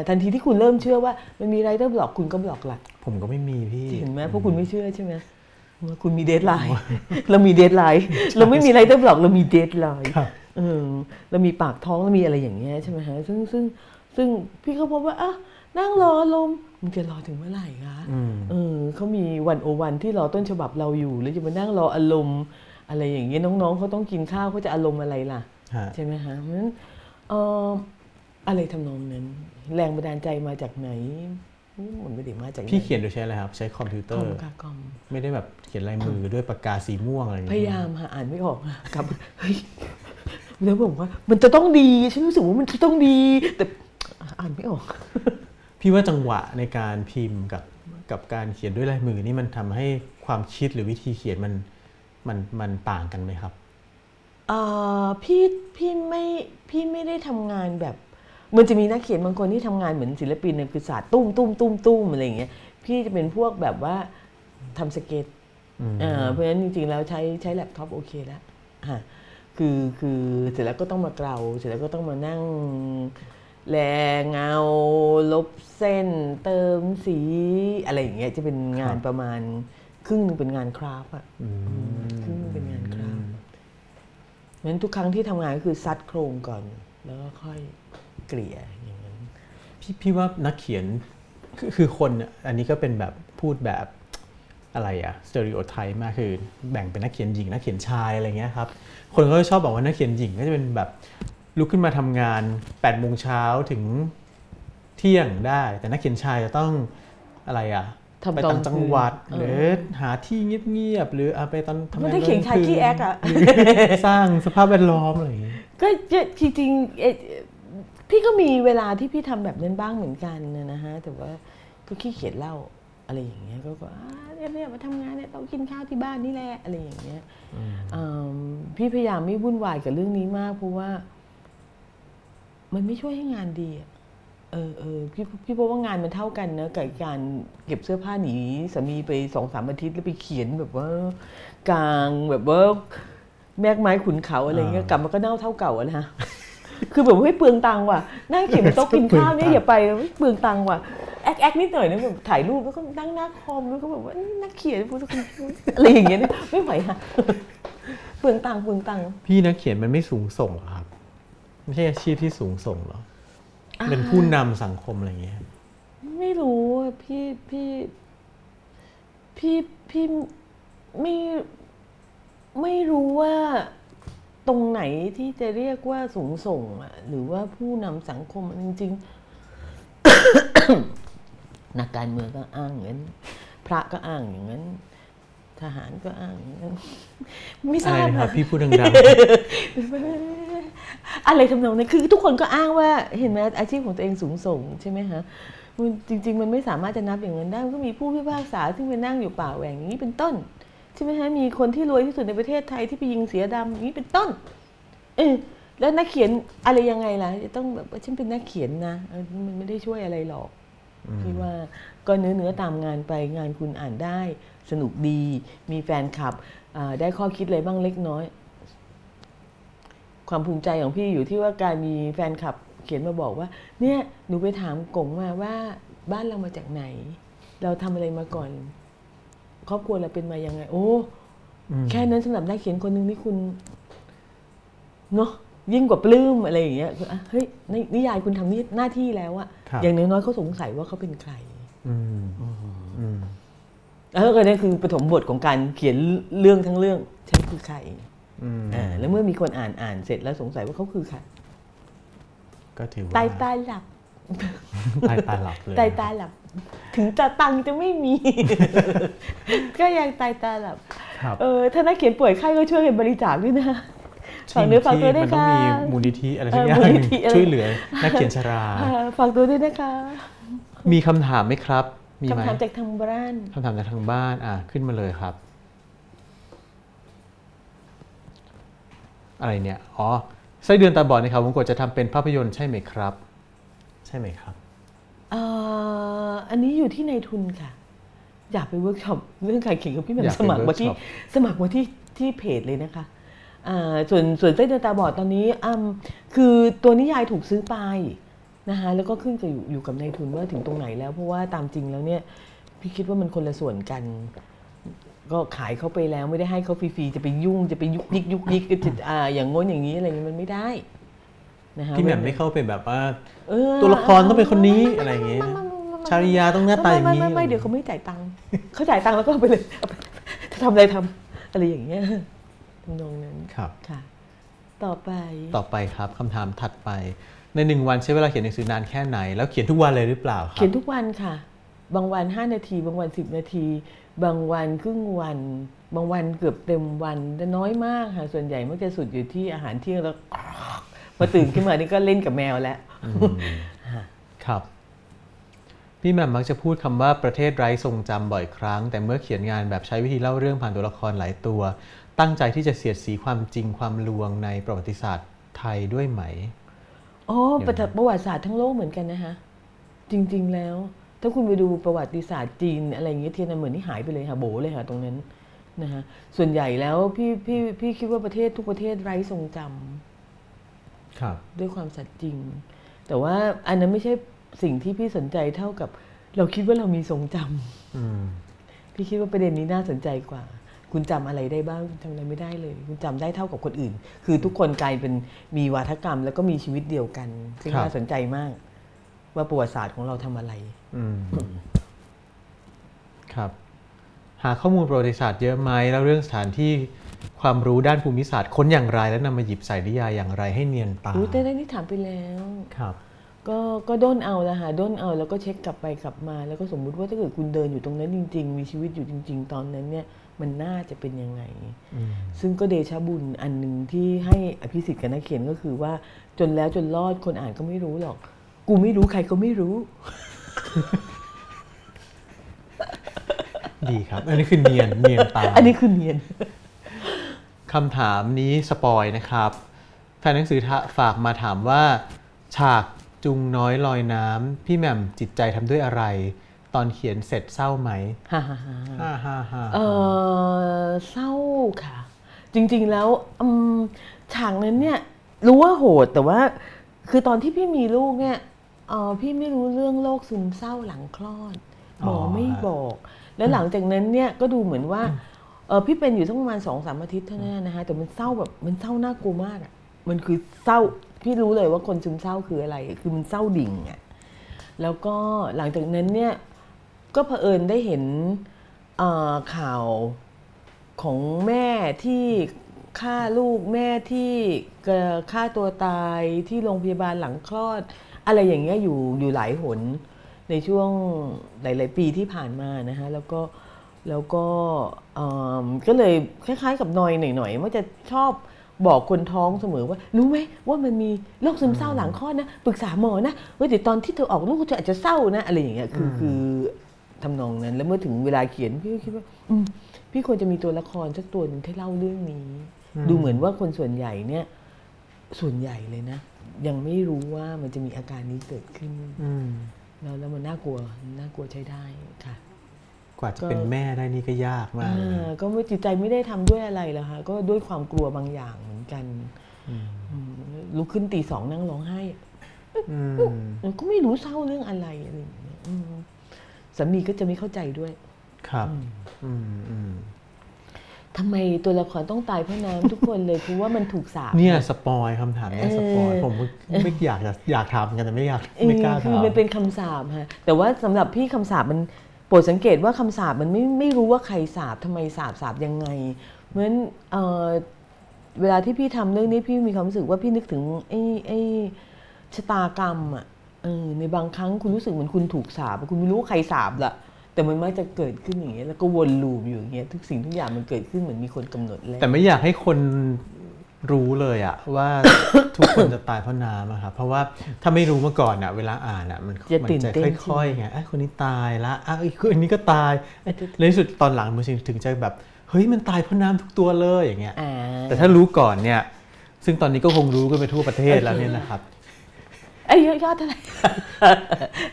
ทันทีที่คุณเริ่มเชื่อว่ามันมีไรเตอร์บล็อกคุณก็บล็อกละผมก็ไม่มีพี่เห็นไหมเพราะคุณไม่เชื่อใช่ไหมคุณมีเดดไลน์เรามีเดดไลน์เราไม่มีไรเตอร์บล็อกเรามีเดดไลน์เรามีปากท้องเรามีอะไรอย่างเงี้ยใช่ไหมฮะซึ่งพี่ก็พบว่านั่งรอลมมันจะรอถึงเมื่อไหร่คะเขามี101ที่รอต้นฉบับเราอยู่แล้วจะมานั่งรออารมณ์อะไรอย่างเงี้ยน้องๆเขาต้องกินข้าวเขาจะอารมณ์อะไรล่ะใช่ไหมฮะเพราะฉะนั้นอะไรทำนองนั้นแรงบันดาลใจมาจากไหนมันไม่ได้มาจากพี่เขียนโดยใช้อะไรครับใช้คอมพิวเตอร์ไม่ได้แบบเขียนลายมือด้วยปากกาสีม่วงอะไรพยายามหาอ่านไม่ออกกับเฮ้ยแล้วผมว่ามันจะต้องดีฉันรู้สึกว่ามันจะต้องดีแต่อ่านไม่ออกพี่ว่าจังหวะในการพิมพ์กับการเขียนด้วยลายมือนี่มันทำให้ความคิดหรือวิธีเขียนมันต่างกันไหมครับพี่ไม่ได้ทำงานแบบมันจะมีนักเขียนบางคนที่ทำงานเหมือนศิลปินคือศาสตร์ตุ้มตุ้มตุ้มตุ้มอะไรอย่างเงี้ยพี่จะเป็นพวกแบบว่าทำสเก็ตเพราะฉะนั้นจริงๆแล้วใช้แล็ปท็อปโอเคแล้วคือเสร็จแล้วก็ต้องมาเกลาเสร็จแล้วก็ต้องมานั่ง แลเงาลบเส้นเติมสีอะไรอย่างเงี้ยจะเป็นงานประมาณครึ่งนึงเป็นงานคราฟต์อ่ะครึ่งนึงเป็นงานคราฟต์งั้นทุกครั้งที่ทำงานก็คือซัดโครงก่อนแล้วก็ค่อยเกลี่ยอย่างนั้นพี่ว่านักเขียนคือคนอันนี้ก็เป็นแบบพูดแบบอะไรอะสเตอริโอไทป์มากคือแบ่งเป็นนักเขียนหญิงนักเขียนชายอะไรเงี้ยครับคนก็ชอบบอกว่านักเขียนหญิงก็จะเป็นแบบลุกขึ้นมาทำงาน 8 โมงเช้าถึงเที่ยงได้แต่นักเขียนชายจะต้องอะไรอะไปต่างจังหวัดหรือหาที่เงียบๆหรือไปตอนทำงานนักเขียนชายขี้แอ๊กอะสร้างสภาพแวดล้อมอะไรอย่างเงี้ยก็จริงๆพี่ก็มีเวลาที่พี่ทำแบบนั้นบ้างเหมือนกันนะฮะแต่ว่าก็ขี้เขียนเล่าอะไรอย่างเงี้ยก็เนี่ยมาทำงานเนี่ยต้องกินข้าวที่บ้านนี่แหละอะไรอย่างเงี้ยพี่พยายามไม่วุ่นวายกับเรื่องนี้มากเพราะว่ามันไม่ช่วยให้งานดีพี่บอกว่างานมันเท่ากันนะกับการเก็บเสื้อผ้าหนีสามีไป 2-3 อาทิตย์แล้วไปเขียนแบบว่ากลางแบบว่าแมกไม้ขุนเขาอะไรเงี้ยกลับมาก็เน่าเท่าเก่าอ่ะนะ คือแบบไม่เปลืองตังค์ว่ะนั่งเขียนโต๊ะกินข้าวเนี่ยอย่าไปเปลืองตังค์ว่ะแอ๊กนิดหน่อยนะแบบถ่ายรูปแล้วก็นั่งหน้าคอมแล้วก็แบบว่านักเขียนพูดอะไรอย่างเงี้ยไม่ไหวค่ะเปลืองตังค์พี่นักเขียนมันไม่สูงส่งหรอครับไม่ใช่อาชีพที่สูงส่งหรอเป็นผู้นำสังคมอะไรเงี้ยไม่รู้พี่ไม่รู้ว่าตรงไหนที่จะเรียกว่าสูงส่งอ่ะหรือว่าผู้นำสังคมจริงๆ นักการเมืองก็อ้างอย่างนั้นพระก็อ้างอย่างนั้นทหารก็อ้างอย่างนั้นไม่ทราบค่ะพี่พูดดังๆอะไรทำนองนั้นคือทุกคนก็อ้างว่าเห็นไหมอาชีพของตัวเองสูงส่งใช่ไหมคะจริงๆมันไม่สามารถจะนับอย่างนั้นได้มันก็มีผู้พิพากษาที่ไปนั่งอยู่ป่าแหว่งอย่างนี้เป็นต้นใช่ไหมคะมีคนที่รวยที่สุดในประเทศไทยที่ไปยิงเสือดำอย่างนี้เป็นต้นแล้วนักเขียนอะไรยังไงล่ะจะต้องแบบฉันเป็นนักเขียนนะมันไม่ได้ช่วยอะไรหรอกพี่ว่าก็เนื้อตามงานไปงานคุณอ่านได้สนุกดีมีแฟนคลับได้ข้อคิดอะไรบ้างเล็กน้อยความภูมิใจของพี่อยู่ที่ว่าการมีแฟนคลับเขียนมาบอกว่าเนี่ยหนูไปถามกงมาว่าบ้านเรามาจากไหนเราทำอะไรมาก่อนครอบครัวเราเป็นมายังไงโอ้แค่นั้นสำหรับนักเขียนคนนึงนี่คุณเนาะยิ่งกว่าปลื้มอะไรอย่างเงี้ยเฮ้ยนิยายคุณทำหน้าที่แล้วอะอย่างน้อยๆเขาสงสัยว่าเขาเป็นใครแล้วก็นี่คือปฐมบทของการเขียนเรื่องทั้งเรื่องฉันคือใครแล้วเมื่อมีคนอ่านเสร็จแล้วสงสัยว่าเขาคือใครก็ถือว่าตายตาหลับเลยตายตาหลับถึงจะตังจะไม่มีก็ยังตายตาหลับถ้านักเขียนป่วยไข้ก็ช่วยกันบริจาคด้วยนะฝั่งเนื้อฝั่งตัวด้วยค่ะมันต้องมีมูลนิธิอะไรสักอย่างช่วยเหลือนักเขียนชราฝั่งตัวด้วยนะคะมีคำถามไหมครับมีไหมคำถามจากทางบ้านขึ้นมาเลยครับอะไรเนี่ยอ๋อไส้เดือนตาบอดนะครับผมกดจะทำเป็นภาพยนตร์ใช่ไหมครับอันนี้อยู่ที่ในทุนค่ะอยากไปเวิร์กช็อปเรื่องการเขียนกับพี่แหม่มสมัครมาที่เพจเลยนะคะส่วนไส้เดือนตาบอดตอนนี้คือตัวนิยายถูกซื้อไปนะคะแล้วก็ขึ้นกับอยู่กับนายทุนว่าถึงตรงไหนแล้วเพราะว่าตามจริงแล้วเนี่ยพี่คิดว่ามันคนละส่วนกันก็ขายเขาไปแล้วไม่ได้ให้เขาฟรีๆจะไปยุ่งจะไปยุกก็จะอย่างง้นอย่างนี้อะไรเงี้ยมันไม่ได้นะคะพี่แหม่มไม่เข้าไปแบบว่าตัวละครต้องเป็นคนนี้อะไรอย่างเงี้ยชาริยาต้องหน้าตาอย่างนี้ไม่เดี๋ยวเขาไม่จ่ายตังค์เขาจ่ายตังค์แล้วก็ไปเลยจะทำอะไรทำอะไรอย่างเงี้ยทำนองนั้นครับค่ะต่อไปครับคำถามถัดไปใน1วันใช้เวลาเขียนหนังสือนานแค่ไหนแล้วเขียนทุกวันเลยหรือเปล่าครับเขียนทุกวันค่ะบางวัน5นาทีบางวัน10นาทีบางวันครึ่งวันบางวันเกือบเต็มวันแต่น้อยมากค่ะส่วนใหญ่มักจะสุดอยู่ที่อาหารเที่ยงแล้วพอตื่นขึ้นมานี่ก็เล่นกับแมวแล้วครับพี่แหม่มมักจะพูดคำว่าประเทศไร้ทรงจำบ่อยครั้งแต่เมื่อเขียนงานแบบใช้วิธีเล่าเรื่องผ่านตัวละครหลายตัวตั้งใจที่จะเสียดสีความจริงความลวงในประวัติศาสตร์ไทยด้วยไหมอ๋อประวัติศาสตร์ทั้งโลกเหมือนกันนะฮะจริงๆแล้วถ้าคุณไปดูประวัติศาสตร์จีนอะไรอย่างเงี้ยเทียนเหมือนนี่หายไปเลยค่ะโบเลยค่ะตรงนั้นนะฮะส่วนใหญ่แล้วพี่คิดว่าประเทศทุกประเทศไร้ทรงจำครับด้วยความสัตย์จริง แต่ว่าอันนั้นไม่ใช่สิ่งที่พี่สนใจเท่ากับเราคิดว่าเรามีทรงจำพี่คิดว่าประเด็นนี้น่าสนใจกว่าคุณจำอะไรได้บ้างจำอะไรไม่ได้เลยคุณจำได้เท่ากับคนอื่นคือทุกคนกลายเป็นมีวาทกรรมแล้วก็มีชีวิตเดียวกันซึ่งน่าสนใจมากว่าประวัติศาสตร์ของเราทำอะไรครับหาข้อมูลประวัติศาสตร์เยอะไหมแล้วเรื่องสถานที่ความรู้ด้านภูมิศาสตร์ค้นอย่างไรแล้วนำมาหยิบใส่นิยายอย่างไรให้เนียนตาแต่ได้นี่ถามไปแล้วครับก็ด้นเอาละค่ะด้นเอาแล้วก็เช็คกลับไปกลับมาแล้วก็สมมุติว่าถ้าเกิดคุณเดินอยู่ตรงนั้นจริงๆมีชีวิตอยู่จริงๆตอนนั้นเนี่ยมันน่าจะเป็นยังไงซึ่งก็เดชะบุญอันนึงที่ให้อภิสิทธิ์กับนักเขียนก็คือว่าจนแล้วจนรอดคนอ่านก็ไม่รู้หรอกกูไม่รู้ใครก็ไม่รู้ ดีครับอันนี้คือเนียนตาอันนี้คือเนียนคำถามนี้สปอยนะครับแฟนหนังสือฝากมาถามว่าฉากจุงน้อยลอยน้ำพี่แหม่มจิตใจทำด้วยอะไรตอนเขียนเสร็จเศร้าไหมฮ่าฮ่าฮ่าฮ่าเศร้าค่ะจริงๆแล้วฉากนั้นเนี่ยรู้ว่าโหดแต่ว่าคือตอนที่พี่มีลูกเนี่ยพี่ไม่รู้เรื่องโรคซึมเศร้าหลังคลอดหมอไม่บอกแล้วหลังจากนั้นเนี่ยก็ดูเหมือนว่าพี่เป็นอยู่สักประมาณ 2-3 อาทิตย์เท่านั้นนะคะแต่มันเศร้าแบบมันเศร้าน่ากลัวมากอ่ะมันคือเศร้าพี่รู้เลยว่าคนซึมเศร้าคืออะไรคือมันเศร้าดิ่งอ่ะแล้วก็หลังจากนั้นเนี่ยก็เผอิญได้เห็นข่าวของแม่ที่ฆ่าลูกแม่ที่ฆ่าตัวตายที่โรงพยาบาลหลังคลอดอะไรอย่างเงี้ยอยู่หลายหนในช่วงหลายๆปีที่ผ่านมานะคะแล้วก็ก็เลยคล้ายๆกับนอยหน่อยๆว่าจะชอบบอกคนท้องเสมอว่ารู้ไหมว่ามันมีโรคซึมเศร้าหลังคลอดนะปรึกษาหมอนะว่าเดี๋ยวตอนที่เธอออกลูกเธออาจจะเศร้านะอะไรอย่างเงี้ยคือทำนองนั้นแล้วเมื่อถึงเวลาเขียนพี่ก็คิดว่าพี่ควรจะมีตัวละครสักตัวนึงที่เล่าเรื่องนี้ดูเหมือนว่าคนส่วนใหญ่เนี่ยส่วนใหญ่เลยนะยังไม่รู้ว่ามันจะมีอาการนี้เกิดขึ้นแล้วมันน่ากลัวใช้ได้ค่ะกว่าจะเป็นแม่ได้นี่ก็ยากมากก็จิตใจไม่ได้ทำด้วยอะไรหรอกค่ะก็ด้วยความกลัวบางอย่างเหมือนกันลุกขึ้นตีสองนั่งร้องไห้ก็ไม่รู้เศร้าเรื่องอะไรอะไรอย่างเงี้ยสามีก็จะไม่เข้าใจด้วยครับทำไมตัวละครต้องตายเพราะน้ำทุกคนเลยคือว่ามันถูกสาปเนี่ยสปอยคำถามเนี่ยสปอยผมไม่อยากถามกันแต่ไม่อยากไม่กล้าถามคือมันเป็นคำสาปค่ะแต่ว่าสำหรับพี่คำสาปมันโปรดสังเกตว่าคำสาปมันไม่รู้ว่าใครสาปทำไมสาปยังไงเพราะฉะนั้นเวลาที่พี่ทำเรื่องนี้พี่มีความรู้สึกว่าพี่นึกถึงไอ้ชะตากรรมอ่ะในบางครั้งคุณรู้สึกเหมือนคุณถูกสาปคุณไม่รู้ว่าใครสาปล่ะแต่มันมักจะเกิดขึ้นอย่างเงี้ยแล้วก็วนลูปอยู่อย่างเงี้ยทุกสิ่งทุกอย่างมันเกิดขึ้นเหมือนมีคนกำหนดแล้วแต่ไม่อยากให้คนรู้เลยอะว่า ทุกคนจะตายเพราะน้ำอะครับเพราะว่าถ้าไม่รู้มาก่อนอะเวลาอ่านอะมันจะค่อยๆไงไอ้คนนี้ตายละไอ้คนนี้ก็ตายในที่สุดตอนหลังมันถึงจะแบบเฮ้ยมันตายเพราะน้ำทุกตัวเลยอย่างเงี้ยแต่ถ้ารู้ก่อนเนี่ยซึ่งตอนนี้ก็คงรู้กันไปทั่วประเทศแล้วเนี่ยนะครับไอ้ยอดเท่าไหร่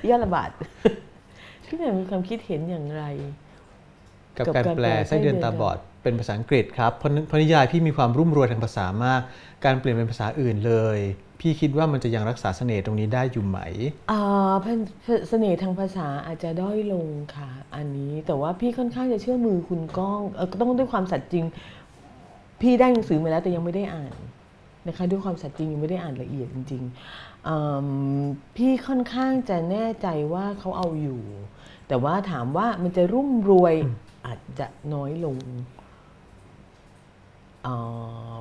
ยอดละบาทพี่แหม่มมีความคิดเห็นอย่างไรกับการแปลไส้เดือนตาบอดเป็นภาษาอังกฤษครับเพราะนิยายพี่มีความรุ่มรวยทางภาษามากการเปลี่ยนเป็นภาษาอื่นเลยพี่คิดว่ามันจะยังรักษาเสน่ห์ตรงนี้ได้อยู่ไหมเสน่ห์ทางภาษาอาจจะด้อยลงค่ะอันนี้แต่ว่าพี่ค่อนข้างจะเชื่อมือคุณก้องต้องด้วยความสัตย์จริงพี่ได้หนังสือมาแล้วแต่ยังไม่ได้อ่านนะคะด้วยความสัตย์จริงยังไม่ได้อ่านละเอียดจริงๆพี่ค่อนข้างจะแน่ใจว่าเขาเอาอยู่แต่ว่าถามว่ามันจะรุ่มรวยอาจจะน้อยลง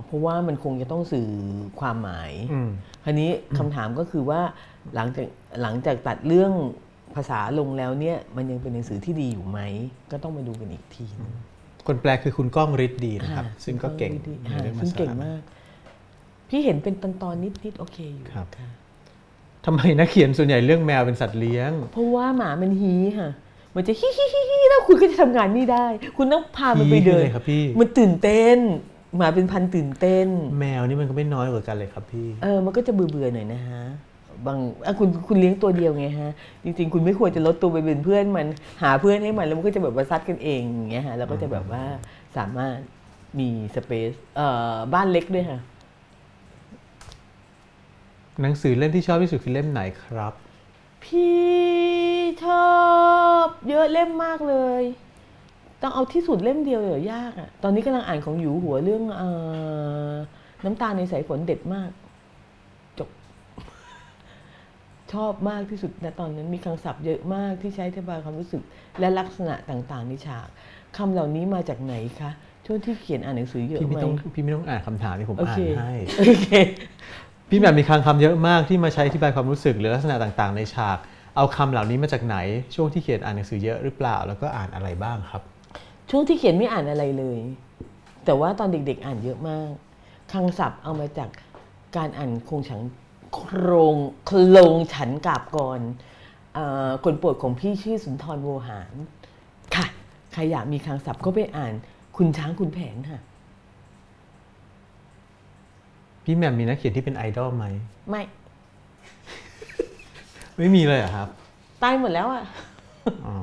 เพราะว่ามันคงจะต้องสื่อความหมายคราวนี้คำถามก็คือว่าหลังจากตัดเรื่องภาษาลงแล้วเนี่ยมันยังเป็นหนังสือที่ดีอยู่ไหมก็ต้องมาดูกันอีกทีคนแปลคือคุณก้องฤทธิ์ดีนะครับซึ่งก็เก่งซึ่งเก่งมากพี่เห็นเป็นตอนนิดโอเคอยู่ค่ะทำไมนักเขียนส่วนใหญ่เรื่องแมวเป็นสัตว์เลี้ยงเพราะว่าหมามันฮีค่ะมันจะฮีฮีแล้วคุณก็จะทำงานไม่ได้คุณต้องพามันไปเดินมันตื่นเต้นหมาเป็นพันตื่นเต้นแมวนี่มันก็ไม่น้อยกว่ากันเลยครับพี่มันก็จะเบื่อๆหน่อยนะฮะบางคุณเลี้ยงตัวเดียวไงฮะจริงๆคุณไม่ควรจะลดตัวไปเป็นเพื่อนมันหาเพื่อนให้มันแล้วมันก็จะแบบว่าซัดกันเองอย่างเงี้ยฮะแล้วก็จะแบบว่าสามารถมีสเปซบ้านเล็กด้วยฮะ หนังสือเล่มที่ชอบที่สุดคือเล่มไหนครับพี่ชอบเยอะเล่มมากเลยต้องเอาที่สุดเล่มเดียวเหรอยากอ่ะตอนนี้กำลังอ่านของหยูหัวเรื่องน้ำตาในสายฝนเด็ดมากจบชอบมากที่สุดนะตอนนั้นมีคำศัพท์เยอะมากที่ใช้อธิบายความรู้สึกและลักษณะต่างๆในฉากคำเหล่านี้มาจากไหนคะช่วงที่เขียนอ่านหนังสือเยอะไหมพี่ไม่ต้องอ่านคำถามที่ผมอ่านให้พี่แบบมีคลังคำเยอะมากที่มาใช้อธิบายความรู้สึกหรือลักษณะต่างๆในฉากเอาคำเหล่านี้มาจากไหนช่วงที่เขียนอ่านหนังสือเยอะหรือเปล่าแล้วก็อ่านอะไรบ้างครับช่วงที่เขียนไม่อ่านอะไรเลยแต่ว่าตอนเด็กๆอ่านเยอะมากคลังศัพท์เอามาจากการอ่านโครงฉันกาบกรคนโปรดของพี่ชื่อสุนทรโวหารค่ะใครอยากมีคลังศัพท์ก็ไปอ่านคุณช้างคุณแผนค่ะพี่แหม่มมีนักเขียนที่เป็นไอดอลไหมไม่ ไม่มีเลยเหรอครับตายหมดแล้วอ่ะอ๋อ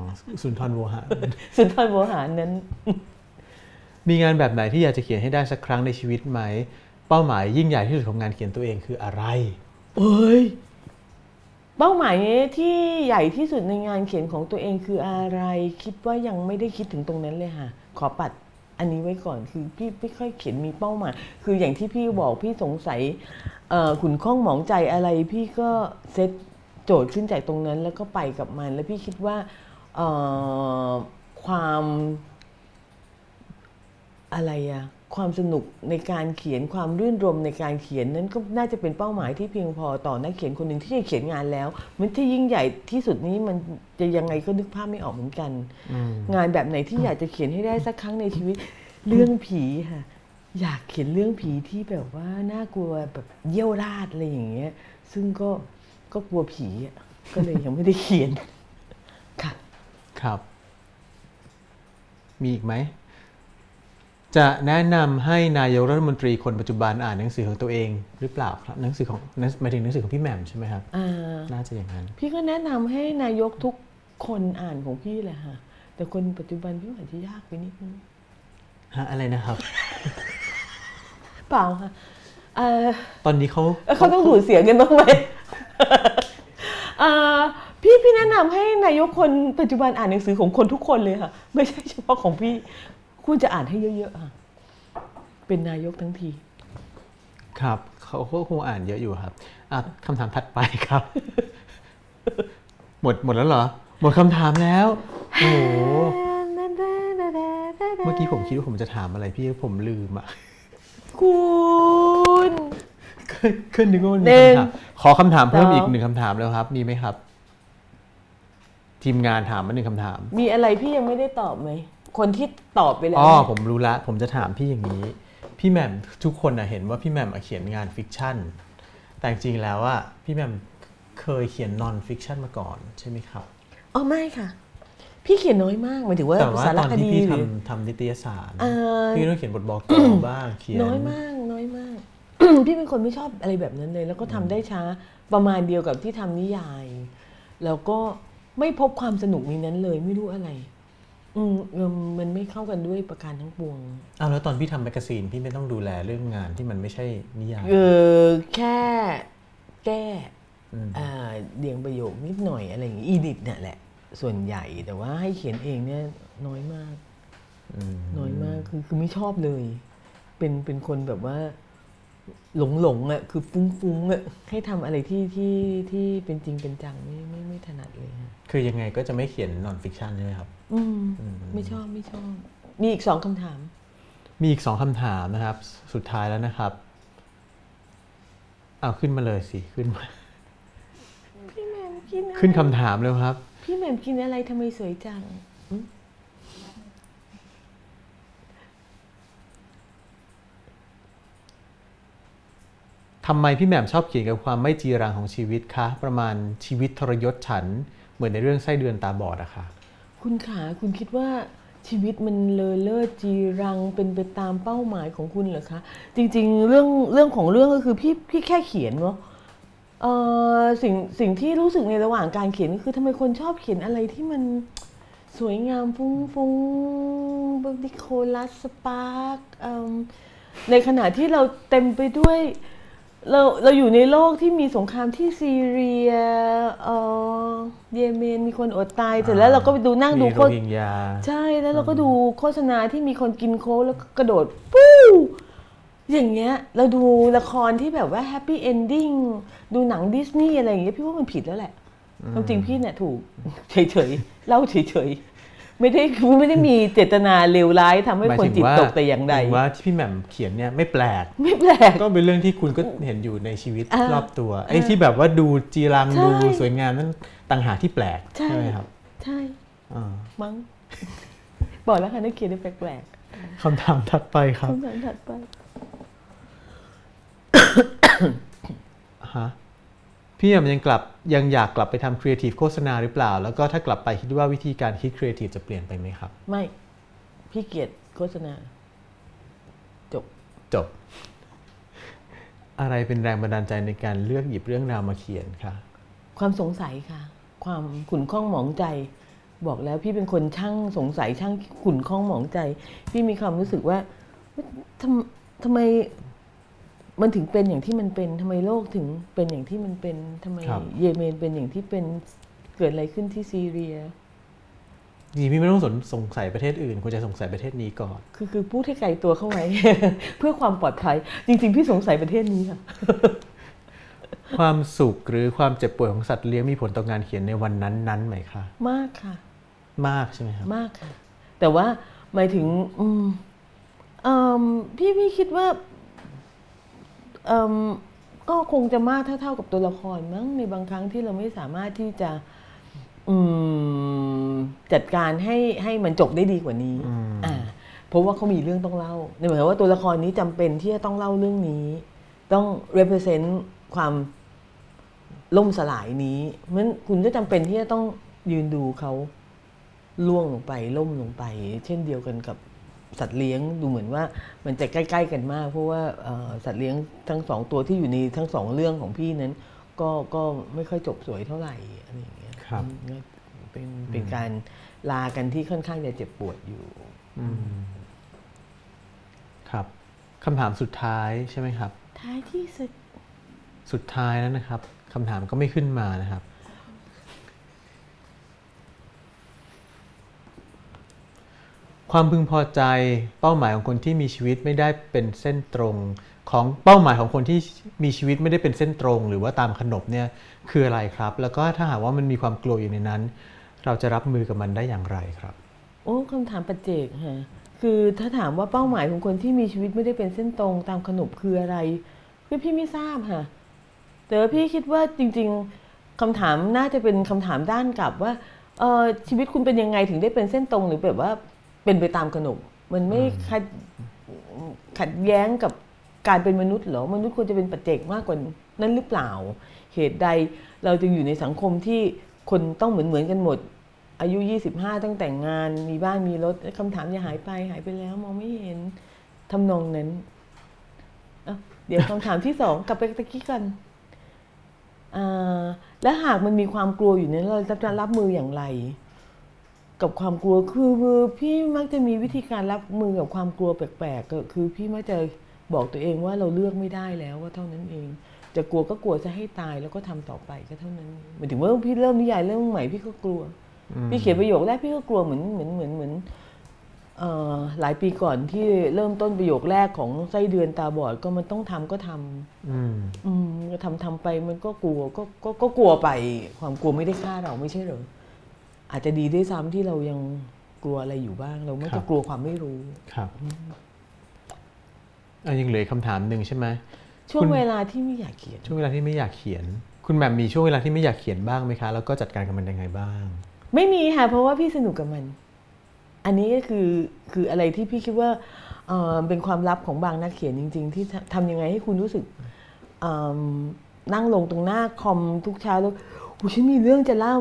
สุนทรโวหาร สุนทรโวหารนั้น มีงานแบบไหนที่อยากจะเขียนให้ได้สักครั้งในชีวิตไหมเป้าหมายยิ่งใหญ่ที่สุดของงานเขียนตัวเองคืออะไรเอ้ยเป้าหมายที่ใหญ่ที่สุดในงานเขียนของตัวเองคืออะไรคิดว่ายังไม่ได้คิดถึงตรงนั้นเลยค่ะขอปัดอันนี้ไว้ก่อนคือพี่ไม่ค่อยเขียนมีเป้าหมายคืออย่างที่พี่บอกพี่สงสัยขุ่นข้องหมองใจอะไรพี่ก็เซตโจทย์ขึ้นจากตรงนั้นแล้วก็ไปกับมันแล้วพี่คิดว่าความอะไรอะความสนุกในการเขียนความรื่นรมในการเขียนนั้นก็น่าจะเป็นเป้าหมายที่เพียงพอต่อนักเขียนคนหนึ่งที่จะเขียนงานแล้วมันที่ยิ่งใหญ่ที่สุดนี้มันจะยังไงก็นึกภาพไม่ออกเหมือนกันงานแบบไหนที่อยากจะเขียนให้ได้สักครั้งในชีวิตเรื่องผีค่ะอยากเขียนเรื่องผีที่แบบว่าน่ากลัวแบบเยี่ยวราดอะไรอย่างเงี้ยซึ่งก็กลัวผีก็เลยยังไม่ได้เขียนค่ะครับมีอีกไหมจะแนะนำให้นายกรัฐมนตรีคนปัจจุบันอ่านหนังสือของตัวเองหรือเปล่าครับหนังสือของหมายถึงหนังสือของพี่แหม่มใช่ไหมครับน่าจะอย่างนั้นพี่ก็แนะนำให้นายกทุกคนอ่านของพี่แหละค่ะแต่คนปัจจุบันพี่อาจจะยากไปนิดนึงฮะอะไรนะครับ เปล่าค่ะตอนนี้เขาต้องดูดเสียงกันบ้างไหม พี่แนะนำให้นายกคนปัจจุบันอ่านหนังสือของคนทุกคนเลยค่ะไม่ใช่เฉพาะของพี่คุณจะอ่านให้เยอะๆค่ะเป็นนายกทั้งทีครับเขาคงอ่านเยอะอยู่ครับคำถามถัดไปครับ หมดแล้วเหรอหมดคำถามแล้วโอ้โหเมื่อกี้ผมคิดว่าผมจะถามอะไรพี่ผมลืมอ่ะคุณเคยนึกว่ามันมีคำถามขอคำถามเพิ่มอีก1คำถามแล้วครับมีไหมครับทีมงานถามมา1คำถามมีอะไรพี่ยังไม่ได้ตอบไหมคนที่ตอบไปแล้วอ๋อผมรู้ละผมจะถามพี่อย่างนี้พี่แหม่มทุกคนนะเห็นว่าพี่แหม่มเขียนงานฟิกชันแต่จริงแล้วอ่ะพี่แหม่มเคยเขียนนอนฟิกชันมาก่อนใช่ไหมครับอ๋อไม่ค่ะพี่เขียนน้อยมากหมายถึงว่าสารคดีหรือทำนิตยสารพี่ต้องเขียนบทบอกต่อบ้างเขียนน้อยมาก พี่เป็นคนไม่ชอบอะไรแบบนั้นเลยแล้วก็ทำได้ช้าประมาณเดียวกับที่ทำนิยายแล้วก็ไม่พบความสนุกในนั้นเลยไม่รู้อะไรมันไม่เข้ากันด้วยประการทั้งปวงอ้าวแล้วตอนพี่ทำแมกกาซีนพี่ไม่ต้องดูแลเรื่องงานที่มันไม่ใช่นิยายแค่แก้เรียงประโยคนิดหน่อยอะไรอย่างงี้อีดิทเนี่ยแหละส่วนใหญ่แต่ว่าให้เขียนเองเนี่ยน้อยมากคือไม่ชอบเลยเป็นคนแบบว่าหลงอ่ะคือฟุ้งอ่ะให้ทำอะไรที่เป็นจริงเป็นจังไม่ถนัดเลยคือยังไงก็จะไม่เขียนนอนฟิกชันใช่ไหมครับไม่ชอบมีอีก2คำถามมีอีก2คำถามนะครับสุดท้ายแล้วนะครับเอาขึ้นมาเลยสิขึ้นมาพี่แหม่มกินอะไรขึ้นคำถามเลยครับพี่แหม่มกินอะไรทำไมสวยจังทำไมพี่แหม่มชอบเขียนกับความไม่จีรังของชีวิตคะประมาณชีวิตทรยศฉันเหมือนในเรื่องไส้เดือนตาบอดอะค่ะคุณขาคุณคิดว่าชีวิตมันเลอเล่อจีรังเป็นไปตามเป้าหมายของคุณเหรอคะจริงๆเรื่องของเรื่องก็คือพี่แค่เขียนเนาะสิ่งที่รู้สึกในระหว่างการเขียนก็คือทำไมคนชอบเขียนอะไรที่มันสวยงามฟุ้งๆแบบนิโคลัสสปาร์กในขณะที่เราเต็มไปด้วย เราอยู่ในโลกที่มีสงครามที่ซีเรียเยเมนมีคนอดตายเสร็จแล้วเราก็ไปดูนั่งดูโฆษณาใช่แล้วเราก็ดูโฆษณาที่มีคนกินโค้กแล้วกระโดดปู้อย่างเงี้ยเราดูละครที่แบบว่าแฮปปี้เอนดิ้งดูหนังดิสนีย์อะไรอย่างเงี้ยพี่ว่ามันผิดแล้วแหละจริงพี่เนี่ยถูกเฉยๆเล่าเฉยๆไม่ได้มีเจตนาเลวร้ายทำให้คนจิตตกแต่อย่างใดว่าที่พี่แหม่มเขียนเนี่ยไม่แปลกก็เป็นเรื่องที่คุณก็เห็นอยู่ในชีวิตรอบตัวไอ้ที่แบบว่าดูจีรังดูสวยงามนั่นต่างหากที่แปลกใช่ไหมครับใช่มั้งบอกแล้วค่ะนักเขียนแปลกๆคำถามถัดไปครับคำถามถัดไปฮะพี่แหม่มยังอยากกลับไปทำครีเอทีฟโฆษณาหรือเปล่าแล้วก็ถ้ากลับไปคิดว่าวิธีการคิดครีเอทีฟจะเปลี่ยนไปไหมครับไม่พี่เกลียดโฆษณาจบอะไรเป็นแรงบันดาลใจในการเลือกหยิบเรื่องราวมาเขียนคะความสงสัยค่ะความขุ่นข้องหมองใจบอกแล้วพี่เป็นคนช่างสงสัยช่างขุ่นข้องหมองใจพี่มีความรู้สึกว่าทำไมมันถึงเป็นอย่างที่มันเป็นทำไมโลกถึงเป็นอย่างที่มันเป็นทำไมเยเมนเป็นอย่างที่เป็นเกิดอะไรขึ้นที่ซีเรียนี่พี่ไม่ต้องสงสัยประเทศอื่นควรจะสงสัยประเทศนี้ก่อนคือพูดให้ไกลตัวเข้าไว้ เพื่อความปลอดภัยจริงๆพี่สงสัยประเทศนี้ค่ะ ความสุขหรือความเจ็บป่วยของสัตว์เลี้ยงมีผลต่อ งานเขียนในวันนั้นๆไหมคะมากค่ะมากใช่ไหมครับมากค่ะแต่ว่าหมายถึงพี่คิดว่าก็คงจะมากเท่ากับตัวละครมั้งในบางครั้งที่เราไม่สามารถที่จะจัดการให้มันจบได้ดีกว่านี้เพราะว่าเขามีเรื่องต้องเล่าหมายความว่าตัวละครนี้จำเป็นที่จะต้องเล่าเรื่องนี้ต้อง represent ความล่มสลายนี้เพราะฉะนั้นคุณก็จำเป็นที่จะต้องยืนดูเขาล่วงลงไปล่มลงไปเช่นเดียวกันกับสัตว์เลี้ยงดูเหมือนว่ามันจะใกล้ๆกันมากเพราะว่าสัตว์เลี้ยงทั้งสองตัวที่อยู่ในทั้งสองเรื่องของพี่นั้นก็ไม่ค่อยจบสวยเท่าไหร่อะไรอย่างเงี้ยครับเป็นการลากันที่ค่อนข้างจะเจ็บปวดอยู่ครับคำถามสุดท้ายใช่ไหมครับท้ายที่สุดท้ายแล้วนะครับคำถามก็ไม่ขึ้นมานะครับความพึงพอใจเป้าหมายของคนที่มีชีวิตไม่ได้เป็นเส้นตรงของเป้าหมายของคนที่มีชีวิตไม่ได้เป็นเส้นตรงหรือว่าตามขนบเนี่ยคืออะไรครับแล้วก็ถ้าหากว่ามันมีความกลัวอยู่ในนั้นเราจะรับมือกับมันได้อย่างไรครับโอ้คำถามปัจเจกฮะคือถ้าถามว่าเป้าหมายของคนที่มีชีวิตไม่ได้เป็นเส้นตรงตามขนบคืออะไรคือพี่ไม่ทราบฮะแต่พี่คิดว่าจริงๆคำถามน่าจะเป็นคำถามด้านกลับว่าชีวิตคุณเป็นยังไงถึงได้เป็นเส้นตรงหรือแบบว่าเป็นไปตามขนบมันไม่ขัดแย้งกับการเป็นมนุษย์หรอมนุษย์ควรจะเป็นปัจเจกมากกว่านั้นหรือเปล่าเหตุใดเราจึงอยู่ในสังคมที่คนต้องเหมือนกันหมดอายุ25ต้องแต่งงานมีบ้านมีรถคำถามอย่าหายไปแล้วมองไม่เห็นทำนองนั้นเดี๋ยวคำถามที่2กลับไปตะกี้กันและหากมันมีความกลัวอยู่นั้นเราจะรับมืออย่างไรกับความกลัวคือพี่มักจะมีวิธีการรับมือกับความกลัวแปลกๆก็คือพี่มักจะบอกตัวเองว่าเราเลือกไม่ได้แล้วว่าเท่านั้นเองจะกลัวก็กลัวจะให้ตายแล้วก็ทำต่อไปก็เท่านั้นหมายถึงว่าพี่เริ่มนิยายเรื่องใหม่พี่ก็กลัวพี่เขียนประโยคแรกพี่ก็กลัวเหมือนหลายปีก่อนที่เริ่มต้นประโยคแรกของไส้เดือนตาบอดก็มันต้องทำก็ทำก็ทำไปมันก็กลัวก็กลัวไปความกลัวไม่ได้ฆ่าเราไม่ใช่หรออาจจะดีด้วยซ้ำที่เรายังกลัวอะไรอยู่บ้างเราไม่ต้องกลัวความไม่รู้ครับยังเหลือคำถามหนึ่งใช่ไหมช่วงเวลาที่ไม่อยากเขียนช่วงเวลาที่ไม่อยากเขียนคุณแหม่มมีช่วงเวลาที่ไม่อยากเขียนบ้างไหมคะแล้วก็จัดการกับมันยังไงบ้างไม่มีค่ะเพราะว่าพี่สนุกกับมันอันนี้ก็คืออะไรที่พี่คิดว่าเป็นความลับของบางนักเขียนจริงๆที่ทำยังไงให้คุณรู้สึกนั่งลงตรงหน้าคอมทุกเช้าแล้วฉันมีเรื่องจะเล่า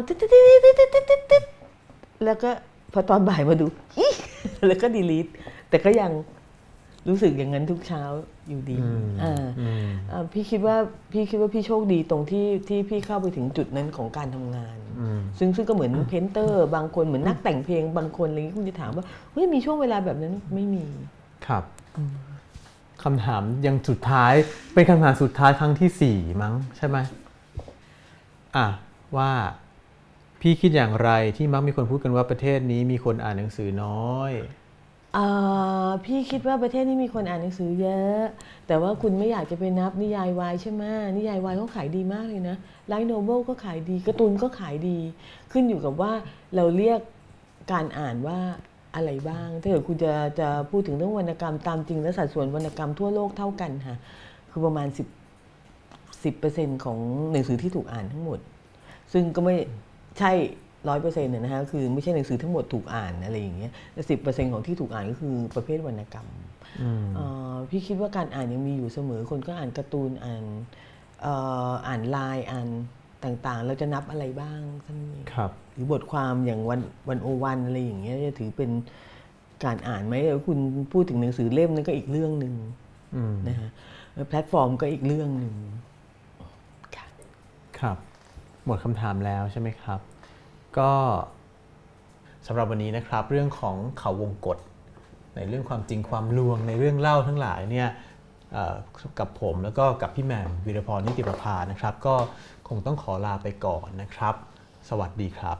แล้วก็พอตอนบ่ายมาดูแล้วก็ดีลีทแต่ก็ยังรู้สึกอย่างนั้นทุกเช้าอยู่ดีพี่คิดว่าพี่โชคดีตรงที่พี่เข้าไปถึงจุดนั้นของการทำงานซึ่งก็เหมือนเพนเตอร์บางคนเหมือนนักแต่งเพลงบางคนอะไรอย่างนี้คุณจะถามว่าเฮ้ยมีช่วงเวลาแบบนั้นไม่มีครับ คำถามยังสุดท้ายเป็นคำถามสุดท้ายครั้งที่4มั้งใช่ไหมว่าพี่คิดอย่างไรที่มักมีคนพูดกันว่าประเทศนี้มีคนอ่านหนังสือน้อยพี่คิดว่าประเทศนี้มีคนอ่านหนังสือเยอะแต่ว่าคุณไม่อยากจะไปนับนิยายวายใช่ไหมนิยายวายเขาขายดีมากเลยนะไลท์โนเวลก็ขายดีการ์ตูนก็ขายดีขึ้นอยู่กับว่าเราเรียกการอ่านว่าอะไรบ้างถ้าเกิดคุณจะพูดถึงเรื่องวรรณกรรมตามจริงและสัดส่วนวรรณกรรมทั่วโลกเท่ากันค่ะคือประมาณ10% ของหนังสือที่ถูกอ่านทั้งหมดซึ่งก็ไม่ใช่ 100% นะฮะคือไม่ใช่หนังสือทั้งหมดถูกอ่านอะไรอย่างเงี้ยแต่ 10% ของที่ถูกอ่านก็คือประเภทวรรณกรรมพี่คิดว่าการอ่านยังมีอยู่เสมอคนก็อ่านการ์ตูนอ่านอ่านไลน์อ่านต่างๆเราจะนับอะไรบ้างท่านครับหรือบทความอย่างวันอะไรอย่างเงี้ยจะถือเป็นการอ่านไหมคุณพูดถึงหนังสือเล่มนั้นก็อีกเรื่องนึงนะฮะแพลตฟอร์มก็อีกเรื่องนึงครับหมดคำถามแล้วใช่ไหมครับก็สำหรับวันนี้นะครับเรื่องของเขาวงกตในเรื่องความจริงความลวงในเรื่องเล่าทั้งหลายเนี่ยกับผมแล้วก็กับพี่แหม่มวีรพรนิติประภานะครับก็คงต้องขอลาไปก่อนนะครับสวัสดีครับ